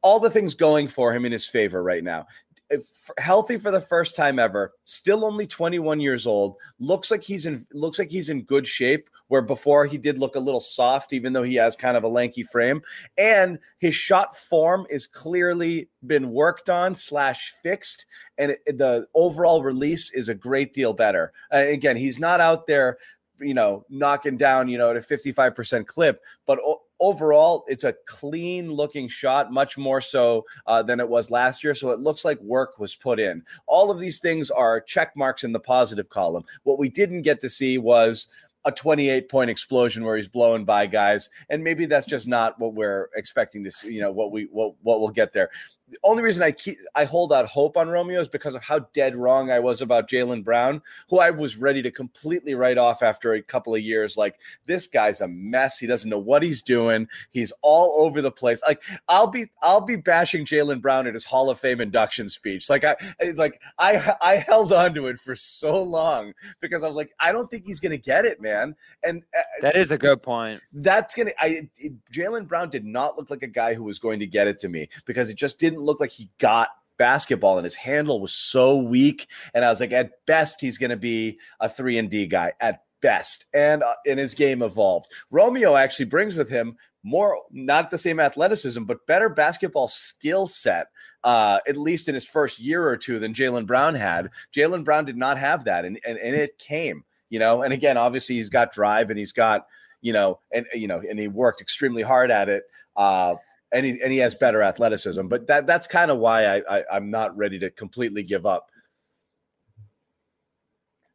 All the things going for him in his favor right now. If healthy for the first time ever, still only twenty-one years old, looks like he's in looks like he's in good shape, where before he did look a little soft, even though he has kind of a lanky frame. And his shot form is clearly been worked on slash fixed, and it, the overall release is a great deal better. Uh, again, he's not out there, you know, knocking down, you know, at a fifty-five percent clip, but o- overall it's a clean looking shot, much more so uh, than it was last year. So it looks like work was put in. All of these things are check marks in the positive column. What we didn't get to see was a twenty-eight point explosion where he's blowing by guys. And maybe that's just not what we're expecting to see, you know, what we, what, what we'll get there. The only reason I keep, I hold out hope on Romeo is because of how dead wrong I was about Jaylen Brown, who I was ready to completely write off after a couple of years. Like, this guy's a mess. He doesn't know what he's doing. He's all over the place. Like, I'll be, I'll be bashing Jaylen Brown at his Hall of Fame induction speech. Like, I, like I, I held on to it for so long because I was like, I don't think he's gonna get it, man. And that is a good point. That's gonna. I Jaylen Brown did not look like a guy who was going to get it to me because it just didn't. Look like he got basketball, and his handle was so weak, and I was like, at best he's going to be a three and D guy at best, and uh, and his game evolved. Romeo actually brings with him more, not the same athleticism, but better basketball skill set, uh, at least in his first year or two, than Jaylen Brown had. Jaylen Brown did not have that, and, and and it came, you know. And again, obviously he's got drive, and he's got, you know, and you know, and he worked extremely hard at it. Uh, And he, and he has better athleticism, but that that's kind of why I, I, I'm not ready to completely give up.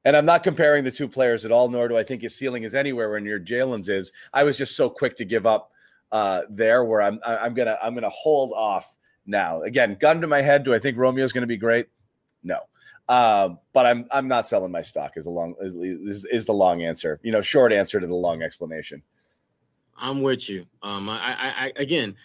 And I'm not comparing the two players at all, nor do I think his ceiling is anywhere where near Jaylen's is. I was just so quick to give up uh, there where I'm I'm going to I'm going to hold off now. Again, gun to my head, do I think Romeo's going to be great? No. Uh, but I'm I'm not selling my stock is a long is, is the long answer. You know, short answer to the long explanation. I'm with you. Um, I, I, I again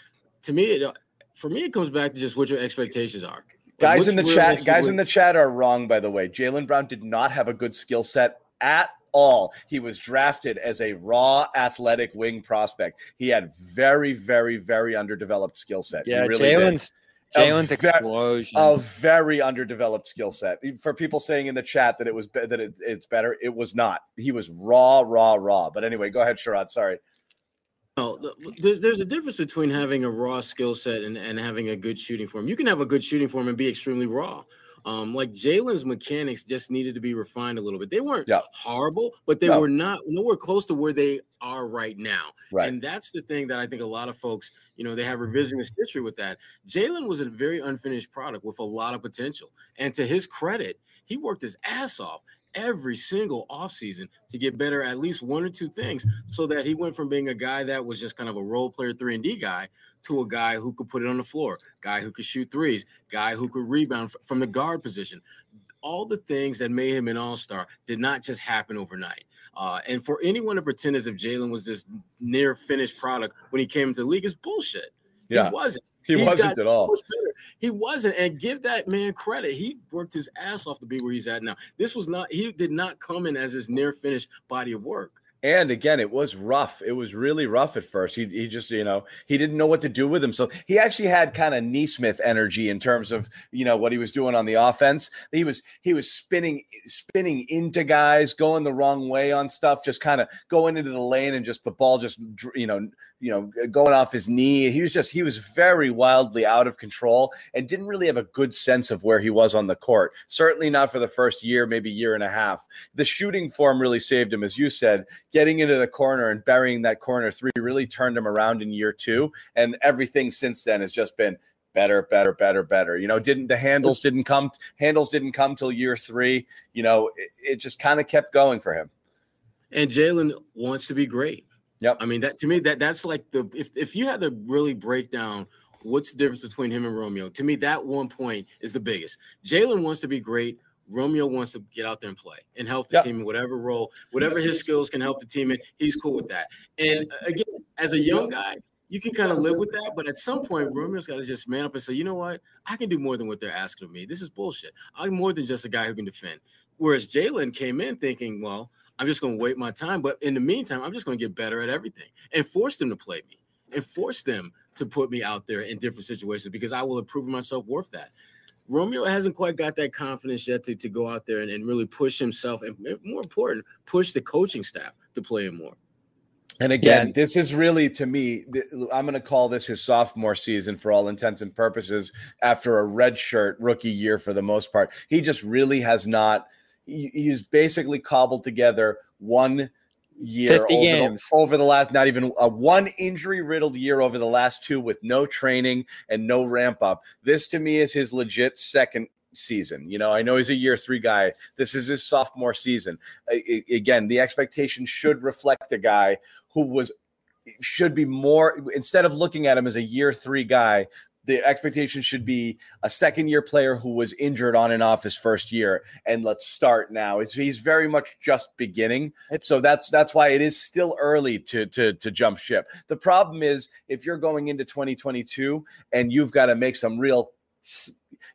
To me, it, for me, it comes back to just what your expectations are. Like, guys in the chat, guys in the chat are wrong, by the way. Jaylen Brown did not have a good skill set at all. He was drafted as a raw athletic wing prospect. He had very, very, very underdeveloped skill set. Yeah, really Jaylen's Jaylen's ve- explosion. A very underdeveloped skill set. For people saying in the chat that it was be- that it, it's better, it was not. He was raw, raw, raw. But anyway, go ahead, Sherrod. Sorry. No, there's there's a difference between having a raw skill set and, and having a good shooting form. You can have a good shooting form and be extremely raw. Um, like Jaylen's mechanics just needed to be refined a little bit. They weren't yeah. horrible, but they no. were not nowhere close to where they are right now. Right. And that's the thing that I think a lot of folks, you know, they have revisionist history with that. Jaylen was a very unfinished product with a lot of potential. And to his credit, he worked his ass off every single offseason to get better at least one or two things, so that he went from being a guy that was just kind of a role player three and D guy to a guy who could put it on the floor, guy who could shoot threes, guy who could rebound from the guard position. all the things that made him an all-star did not just happen overnight. Uh, and for anyone to pretend as if Jaylen was this near finished product when he came into the league is bullshit. Yeah. He wasn't. He he's wasn't at all. He wasn't. And give that man credit. He worked his ass off to be where he's at now. This was not, he did not come in as his near finished body of work. And again, it was rough. It was really rough at first. He he just, you know, he didn't know what to do with himself. He actually had kind of Nesmith energy in terms of, you know, what he was doing on the offense. He was he was spinning spinning into guys, going the wrong way on stuff, just kind of going into the lane and just the ball just, you know, you know, going off his knee. He was just he was very wildly out of control and didn't really have a good sense of where he was on the court. Certainly not for the first year, maybe year and a half. The shooting form really saved him, as you said. Getting into the corner and burying that corner three really turned him around in year two. And everything since then has just been better, better, better, better. You know, didn't the handles didn't come, handles didn't come till year three. You know, it, it just kind of kept going for him. And Jaylen wants to be great. Yep. I mean, that to me, that that's like the, if, if you had to really break down what's the difference between him and Romeo, to me, that one point is the biggest. Jaylen wants to be great. Romeo wants to get out there and play and help the yep. team in whatever role, whatever his skills can help the team in. He's cool with that. And again, as a young guy, you can kind of live with that. But at some point, Romeo's got to just man up and say, you know what? I can do more than what they're asking of me. This is bullshit. I'm more than just a guy who can defend. Whereas Jaylen came in thinking, well, I'm just going to wait my time. But in the meantime, I'm just going to get better at everything and force them to play me and force them to put me out there in different situations because I will have proven myself worth that. Romeo hasn't quite got that confidence yet to, to go out there and, and really push himself and, more important, push the coaching staff to play him more. And again, yeah. this is really, to me, th- I'm going to call this his sophomore season for all intents and purposes after a redshirt rookie year for the most part. He just really has not – he's basically cobbled together one – year over the, over the last not even a one injury riddled year over the last two with no training and no ramp up. This to me is his legit second season. You know, I know he's a year three guy. This is his sophomore season. I, I, again, the expectation should reflect a guy who was should be more instead of looking at him as a year three guy. The expectation should be a second-year player who was injured on and off his first year, and let's start now. It's, he's very much just beginning, so that's that's why it is still early to, to, to jump ship. The problem is if you're going into twenty twenty-two and you've got to make some real,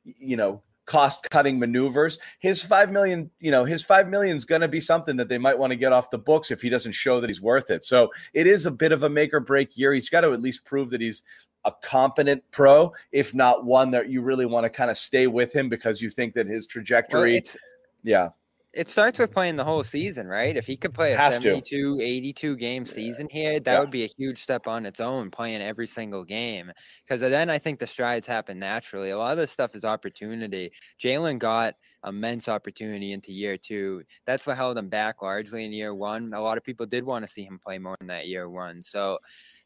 you know, cost-cutting maneuvers, his five million, you know, his five million is going to be something that they might want to get off the books if he doesn't show that he's worth it. So it is a bit of a make-or-break year. He's got to at least prove that he's a competent pro, if not one that you really want to kind of stay with him because you think that his trajectory, well, it's, yeah. It starts with playing the whole season, right? If he could play a seventy-two, eighty-two game season here, that yeah. would be a huge step on its own, playing every single game. Because then I think the strides happen naturally. A lot of this stuff is opportunity. Jaylen got immense opportunity into year two. That's what held him back largely in year one. A lot of people did want to see him play more in that year one. So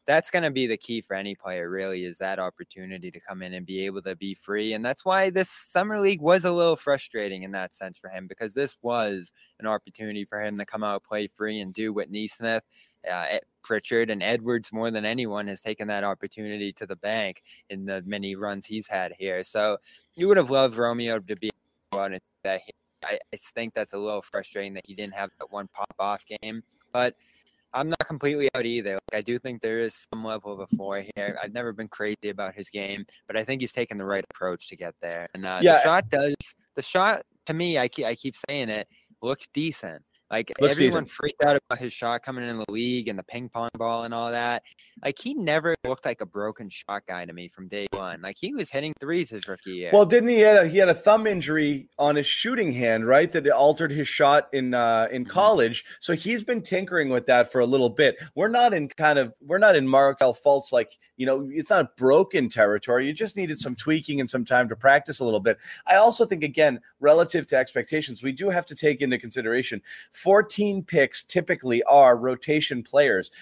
that's going to be the key for any player, really, is that opportunity to come in and be able to be free. And that's why this summer league was a little frustrating in that sense for him, because this was an opportunity for him to come out, play free, and do what Nesmith, uh, Pritchard, and Edwards, more than anyone, has taken that opportunity to the bank in the many runs he's had here. So you would have loved Romeo to be out and that. I, I think that's a little frustrating that he didn't have that one pop-off game. But I'm not completely out either. Like, I do think there is some level of a floor here. I've never been crazy about his game, but I think he's taking the right approach to get there. And uh, yeah. the shot does – the shot, to me, I keep, I keep saying it, looks decent. Like, looks everyone decent. Freaked out about his shot coming in the league and the ping pong ball and all that. Like, he never looked like a broken shot guy to me from day one. Like, he was hitting threes his rookie year. Well, didn't he – had a, he had a thumb injury on his shooting hand, right, that altered his shot in uh, in mm-hmm. college. So he's been tinkering with that for a little bit. We're not in kind of – we're not in Markelle Fultz, like, you know, it's not broken territory. You just needed some tweaking and some time to practice a little bit. I also think, again, relative to expectations, we do have to take into consideration – fourteen picks typically are rotation players.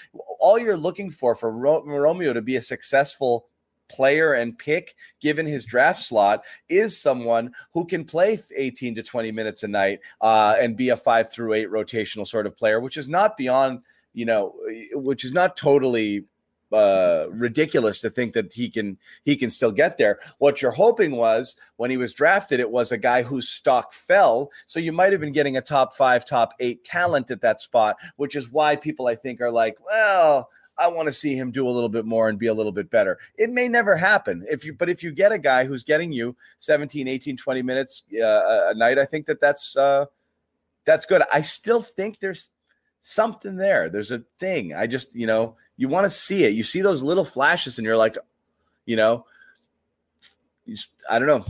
All you're looking for for Ro- Romeo to be a successful player and pick, given his draft slot, is someone who can play eighteen to twenty minutes a night uh, and be a five through eight rotational sort of player, which is not beyond, you know, which is not totally uh, ridiculous to think that he can he can still get there. What you're hoping was when he was drafted, it was a guy whose stock fell. So you might have been getting a top five, top eight talent at that spot, which is why people, I think, are like, well, I want to see him do a little bit more and be a little bit better. It may never happen. If you, but if you get a guy who's getting you seventeen, eighteen, twenty minutes uh, a night, I think that that's, uh, that's good. I still think there's something there. There's a thing. I just, you know, you want to see it. You see those little flashes and you're like, you know, you just, I don't know.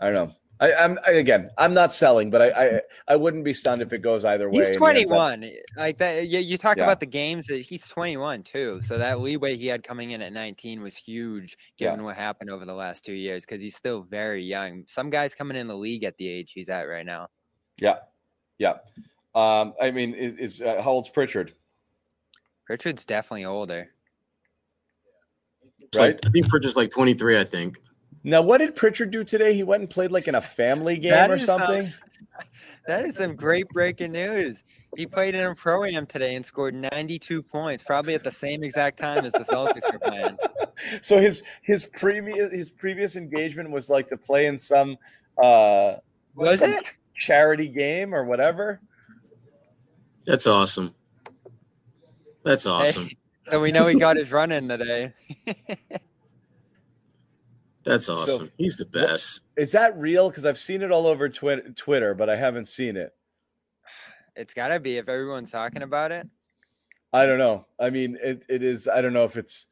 I don't know. I, I'm I, again. I'm not selling, but I, I I wouldn't be stunned if it goes either way. He's twenty-one, up, like that. You, you talk yeah. about the games that he's twenty-one too. So that leeway he had coming in at nineteen was huge, given yeah. what happened over the last two years. Because he's still very young. Some guys coming in the league at the age he's at right now. Yeah, yeah. Um, I mean, is, is uh, how old's Pritchard? Pritchard's definitely older. It's right, like, I think Pritchard's like twenty-three. I think. Now, what did Pritchard do today? He went and played like in a family game that or something. Some, that is some great breaking news. He played in a pro-am today and scored ninety-two points, probably at the same exact time as the Celtics were playing. So his his previous his previous engagement was like to play in some uh, was some it charity game or whatever. That's awesome. That's awesome. Hey, so we know he got his run in today. That's awesome. So, he's the best. Is that real? Because I've seen it all over twi- Twitter, but I haven't seen it. It's got to be if everyone's talking about it. I don't know. I mean, it, it is. I don't know if it's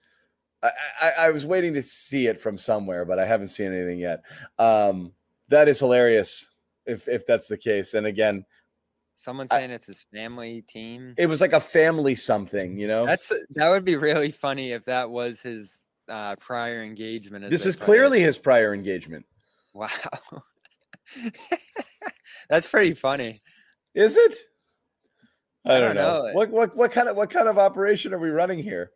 I, I, I was waiting to see it from somewhere, but I haven't seen anything yet. Um, that is hilarious if if that's the case. And again, someone saying I, it's his family team. It was like a family something, you know, that's that would be really funny if that was his Uh, prior engagement. This is clearly his prior engagement. Wow. That's pretty funny. Is it? I, I don't, don't know. know. What what what kind of what kind of operation are we running here?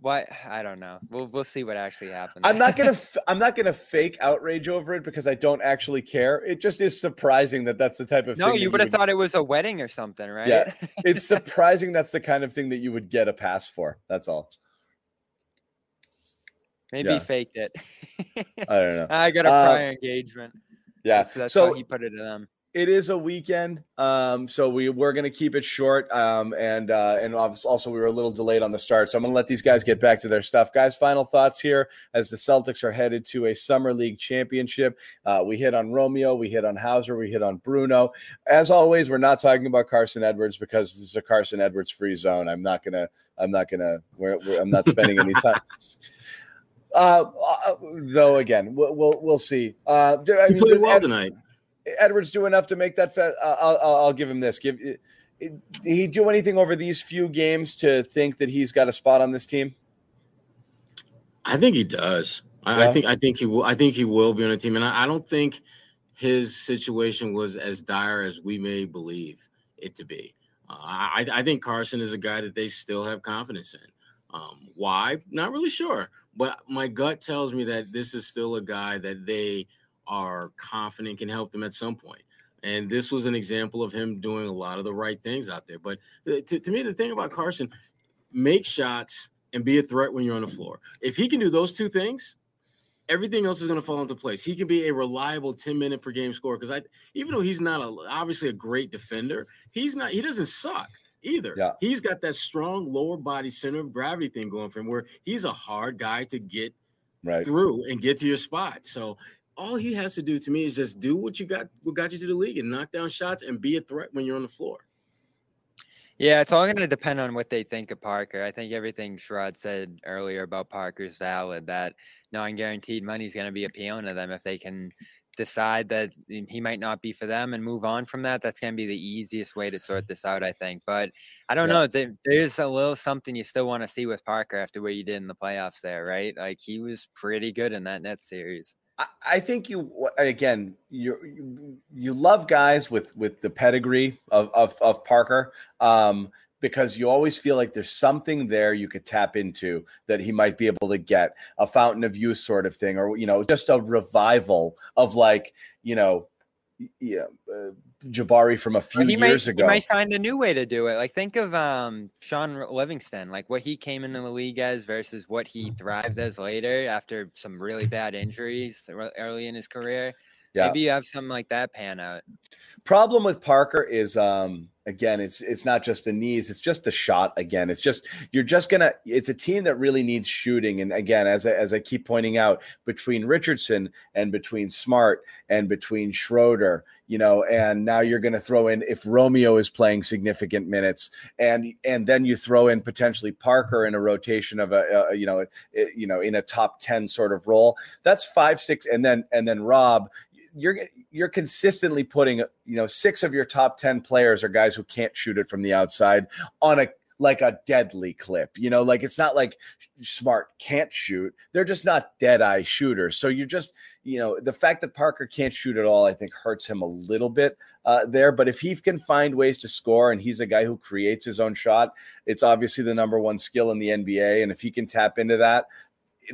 What I don't know. We'll we'll see what actually happens. I'm not gonna f- I'm not gonna fake outrage over it because I don't actually care. It just is surprising that that's the type of no, thing. No, you would have thought it was a wedding or something, right? Yeah, it's surprising that's the kind of thing that you would get a pass for. That's all. Maybe yeah. he faked it. I don't know. I got a prior uh, engagement. Yeah. So that's so how he put it to them. It is a weekend. Um, so we were going to keep it short. Um, and uh, and also we were a little delayed on the start. So I'm going to let these guys get back to their stuff. Guys, final thoughts here as the Celtics are headed to a Summer League championship. Uh, we hit on Romeo. We hit on Hauser. We hit on Bruno. As always, we're not talking about Carson Edwards because this is a Carson Edwards free zone. I'm not going to – I'm not going to – I'm not spending any time. Uh, though again, we'll we'll, we'll see. Uh, I mean, played well Ed, tonight. Edwards do enough to make that. Fe- uh, I'll, I'll give him this. Give it, it, did he do anything over these few games to think that he's got a spot on this team? I think he does. I, yeah. I think I think he will. I think he will be on a team, and I, I don't think his situation was as dire as we may believe it to be. Uh, I, I think Carson is a guy that they still have confidence in. Um, why? Not really sure. But my gut tells me that this is still a guy that they are confident can help them at some point. And this was an example of him doing a lot of the right things out there. But to, to me, the thing about Carson, make shots and be a threat when you're on the floor. If he can do those two things, everything else is going to fall into place. He can be a reliable ten-minute per game scorer because I, even though he's not a, obviously a great defender, he's not. He doesn't suck. Either. Yeah. He's got that strong lower body center of gravity thing going for him where he's a hard guy to get right through and get to your spot. So all he has to do to me is just do what you got, what got you to the league and knock down shots and be a threat when you're on the floor. Yeah, it's all going to depend on what they think of Parker. I think everything Sherrod said earlier about Parker is valid, that non-guaranteed money is going to be appealing to them if they can decide that he might not be for them and move on from that. That's going to be the easiest way to sort this out, I think. But I don't yeah. know. There's a little something you still want to see with Parker after what you did in the playoffs there, right? Like he was pretty good in that Nets series. I think you, again, you you love guys with, with the pedigree of, of, of Parker um, because you always feel like there's something there you could tap into that he might be able to get, a fountain of youth sort of thing, or, you know, just a revival of like, you know, yeah, uh, Jabari from a few he years might, ago. He might find a new way to do it. Like, think of um, Sean Livingston, like what he came into the league as versus what he thrived as later after some really bad injuries early in his career. Yeah. Maybe you have something like that pan out. Problem with Parker is, um, again, it's it's not just the knees. It's just the shot again. It's just you're just going to – it's a team that really needs shooting. And, again, as I, as I keep pointing out, between Richardson and between Smart and between Schroeder, you know, and now you're going to throw in if Romeo is playing significant minutes and and then you throw in potentially Parker in a rotation of a, a you know, a, you know, in a top ten sort of role. That's five, six, and then and then Rob – You're you're consistently putting, you know, six of your top ten players are guys who can't shoot it from the outside on a like a deadly clip. You know, like it's not like Smart can't shoot. They're just not dead eye shooters. So you're just, you know, the fact that Parker can't shoot at all, I think hurts him a little bit uh, there. But if he can find ways to score and he's a guy who creates his own shot, it's obviously the number one skill in the N B A. And if he can tap into that,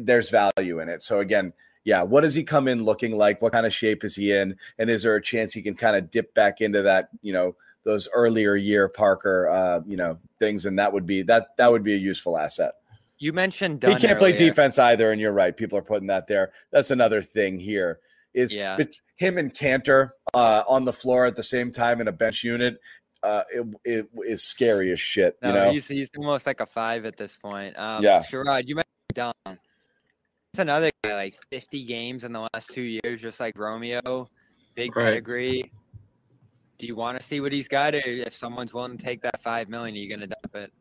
there's value in it. So again, yeah, what does he come in looking like? What kind of shape is he in? And is there a chance he can kind of dip back into that, you know, those earlier year Parker, uh, you know, things? And that would be that that would be a useful asset. You mentioned Dunn he can't earlier. play defense either, and you're right. People are putting that there. That's another thing here is yeah. him and Kanter uh, on the floor at the same time in a bench unit. Uh, it, it is scary as shit. No, you know, he's, he's almost like a five at this point. Um, yeah, Sherrod, you mentioned Dunn. That's another guy, like fifty games in the last two years, just like Romeo, big right. pedigree. Do you want to see what he's got, or if someone's willing to take that five million, are you going to dump it?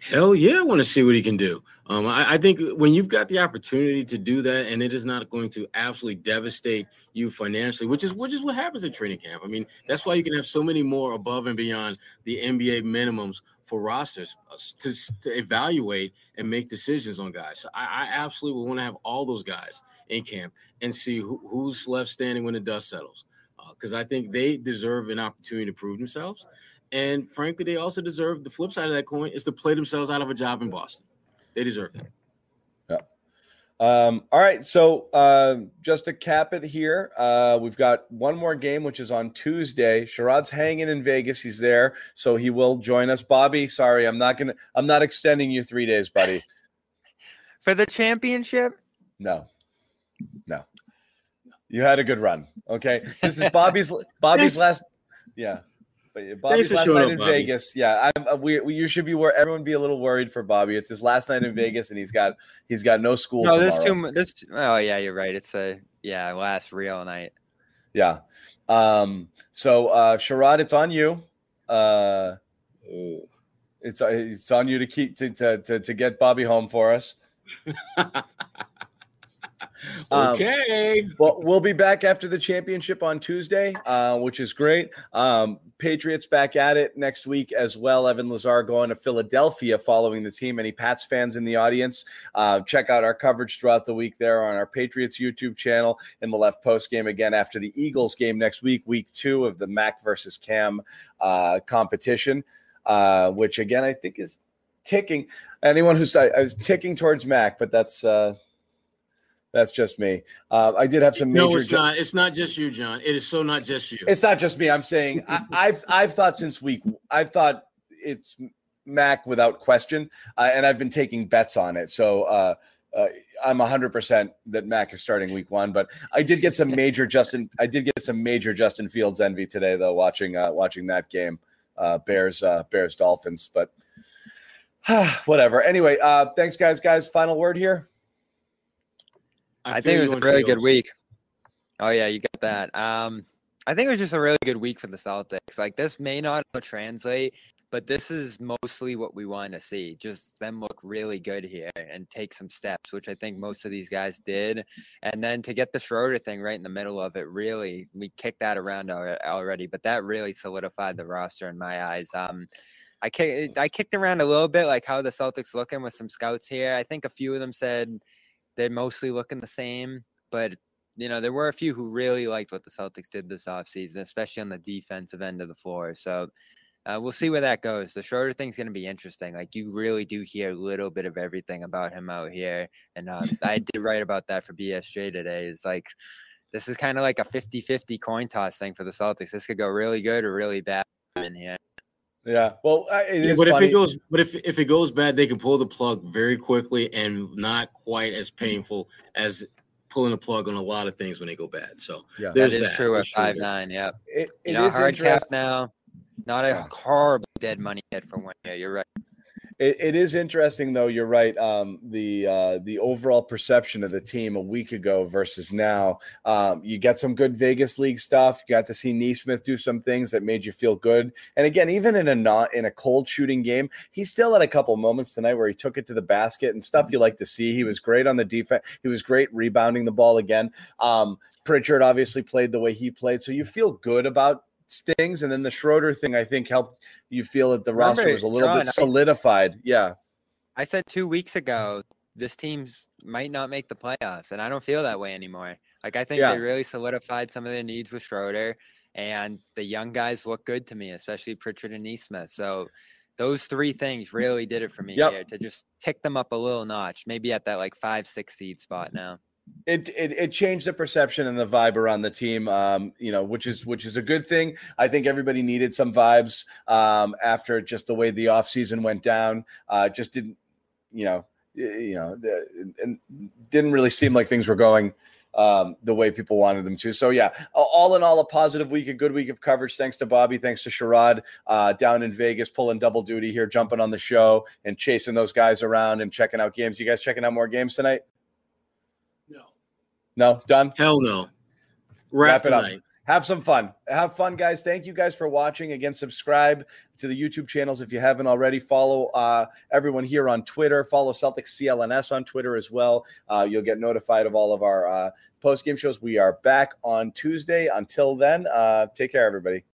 Hell yeah, I want to see what he can do. Um, I, I think when you've got the opportunity to do that, and it is not going to absolutely devastate you financially, which is which is what happens at training camp. I mean, that's why you can have so many more above and beyond the N B A minimums for rosters to, to evaluate and make decisions on guys. So I, I absolutely want to have all those guys in camp and see who, who's left standing when the dust settles, because uh, I think they deserve an opportunity to prove themselves. And frankly, they also deserve the flip side of that coin is to play themselves out of a job in Boston. They deserve it. Yeah. Um, all right. So uh, just to cap it here, uh, we've got one more game, which is on Tuesday. Sherrod's hanging in Vegas. He's there, so he will join us. Bobby, sorry, I'm not gonna. I'm not extending you three days, buddy. For the championship? No. No. You had a good run. Okay. This is Bobby's. Bobby's last. Yeah. Bobby's last night up, in Bobby. Vegas. Yeah, I'm, we, we you should be where everyone be a little worried for Bobby. It's his last night in Vegas, and he's got he's got no school. No, tomorrow. There's too this. Oh yeah, you're right. It's a yeah last real night. Yeah. Um. So, uh, Sherrod, it's on you. Uh, it's it's on you to keep to to to, to get Bobby home for us. Okay. Um, but we'll be back after the championship on Tuesday, uh, which is great. Um, Patriots back at it next week as well. Evan Lazar going to Philadelphia following the team. Any Pats fans in the audience, uh, check out our coverage throughout the week there on our Patriots YouTube channel in the Left Post game again after the Eagles game next week, week two of the Mac versus Cam uh, competition, uh, which again I think is ticking. Anyone who's I, I was ticking towards Mac, but that's uh, – that's just me. Uh, I did have some major. No, it's not. It's not just you, John. It is so not just you. It's not just me. I'm saying I, I've I've thought since week. I've thought it's Mac without question, uh, and I've been taking bets on it. So uh, uh, I'm one hundred percent that Mac is starting week one. But I did get some major Justin. I did get some major Justin Fields envy today, though. Watching uh, watching that game, uh, Bears uh, Bears Dolphins. But whatever. Anyway, uh, thanks, guys. Guys, final word here. I, I think it was a really good week. Oh, yeah, you got that. Um, I think it was just a really good week for the Celtics. Like, this may not translate, but this is mostly what we want to see, just them look really good here and take some steps, which I think most of these guys did. And then to get the Schroeder thing right in the middle of it, really, we kicked that around already, but that really solidified the roster in my eyes. Um I kicked, I kicked around a little bit, like how the Celtics looking with some scouts here. I think a few of them said – they're mostly looking the same, but, you know, there were a few who really liked what the Celtics did this offseason, especially on the defensive end of the floor. So uh, we'll see where that goes. The Schroeder thing's going to be interesting. Like, you really do hear a little bit of everything about him out here. And um, I did write about that for B S J today. It's like this is kind of like a fifty-fifty coin toss thing for the Celtics. This could go really good or really bad in here. Yeah. Well, it is yeah, but funny. if it goes, but if if it goes bad, they can pull the plug very quickly and not quite as painful as pulling the plug on a lot of things when they go bad. So yeah, that is that. true at five nine Yeah. It, it you know, is hard cap now. Not a horrible dead money head for one year. You're right. It, it is interesting, though. You're right. Um, the uh, the overall perception of the team a week ago versus now. Um, you get some good Vegas League stuff. You got to see Nesmith do some things that made you feel good. And again, even in a not in a cold shooting game, he still had a couple moments tonight where he took it to the basket and stuff you like to see. He was great on the defense. He was great rebounding the ball again. Um, Pritchard obviously played the way he played, so you feel good about things. And then the Schroeder thing, I think, helped you feel that the Remember, roster was a little John, bit solidified. I, yeah. I said two weeks ago, this team might not make the playoffs, and I don't feel that way anymore. Like, I think yeah. they really solidified some of their needs with Schroeder, and the young guys look good to me, especially Pritchard and Nesmith. So those three things really did it for me yep. here to just tick them up a little notch, maybe at that like five, six seed spot now. It, it it changed the perception and the vibe around the team, um, you know, which is which is a good thing. I think everybody needed some vibes um, after just the way the offseason went down. Uh, just didn't, you know, you know, and didn't really seem like things were going um, the way people wanted them to. So yeah, all in all, a positive week, a good week of coverage. Thanks to Bobby, thanks to Sherrod uh, down in Vegas, pulling double duty here, jumping on the show and chasing those guys around and checking out games. You guys checking out more games tonight? No, done? Hell no. Wrap, Wrap it tonight. up. Have some fun. Have fun, guys. Thank you guys for watching. Again, subscribe to the YouTube channels if you haven't already. Follow uh, everyone here on Twitter. Follow Celtics C L N S on Twitter as well. Uh, you'll get notified of all of our uh, post-game shows. We are back on Tuesday. Until then, uh, take care, everybody.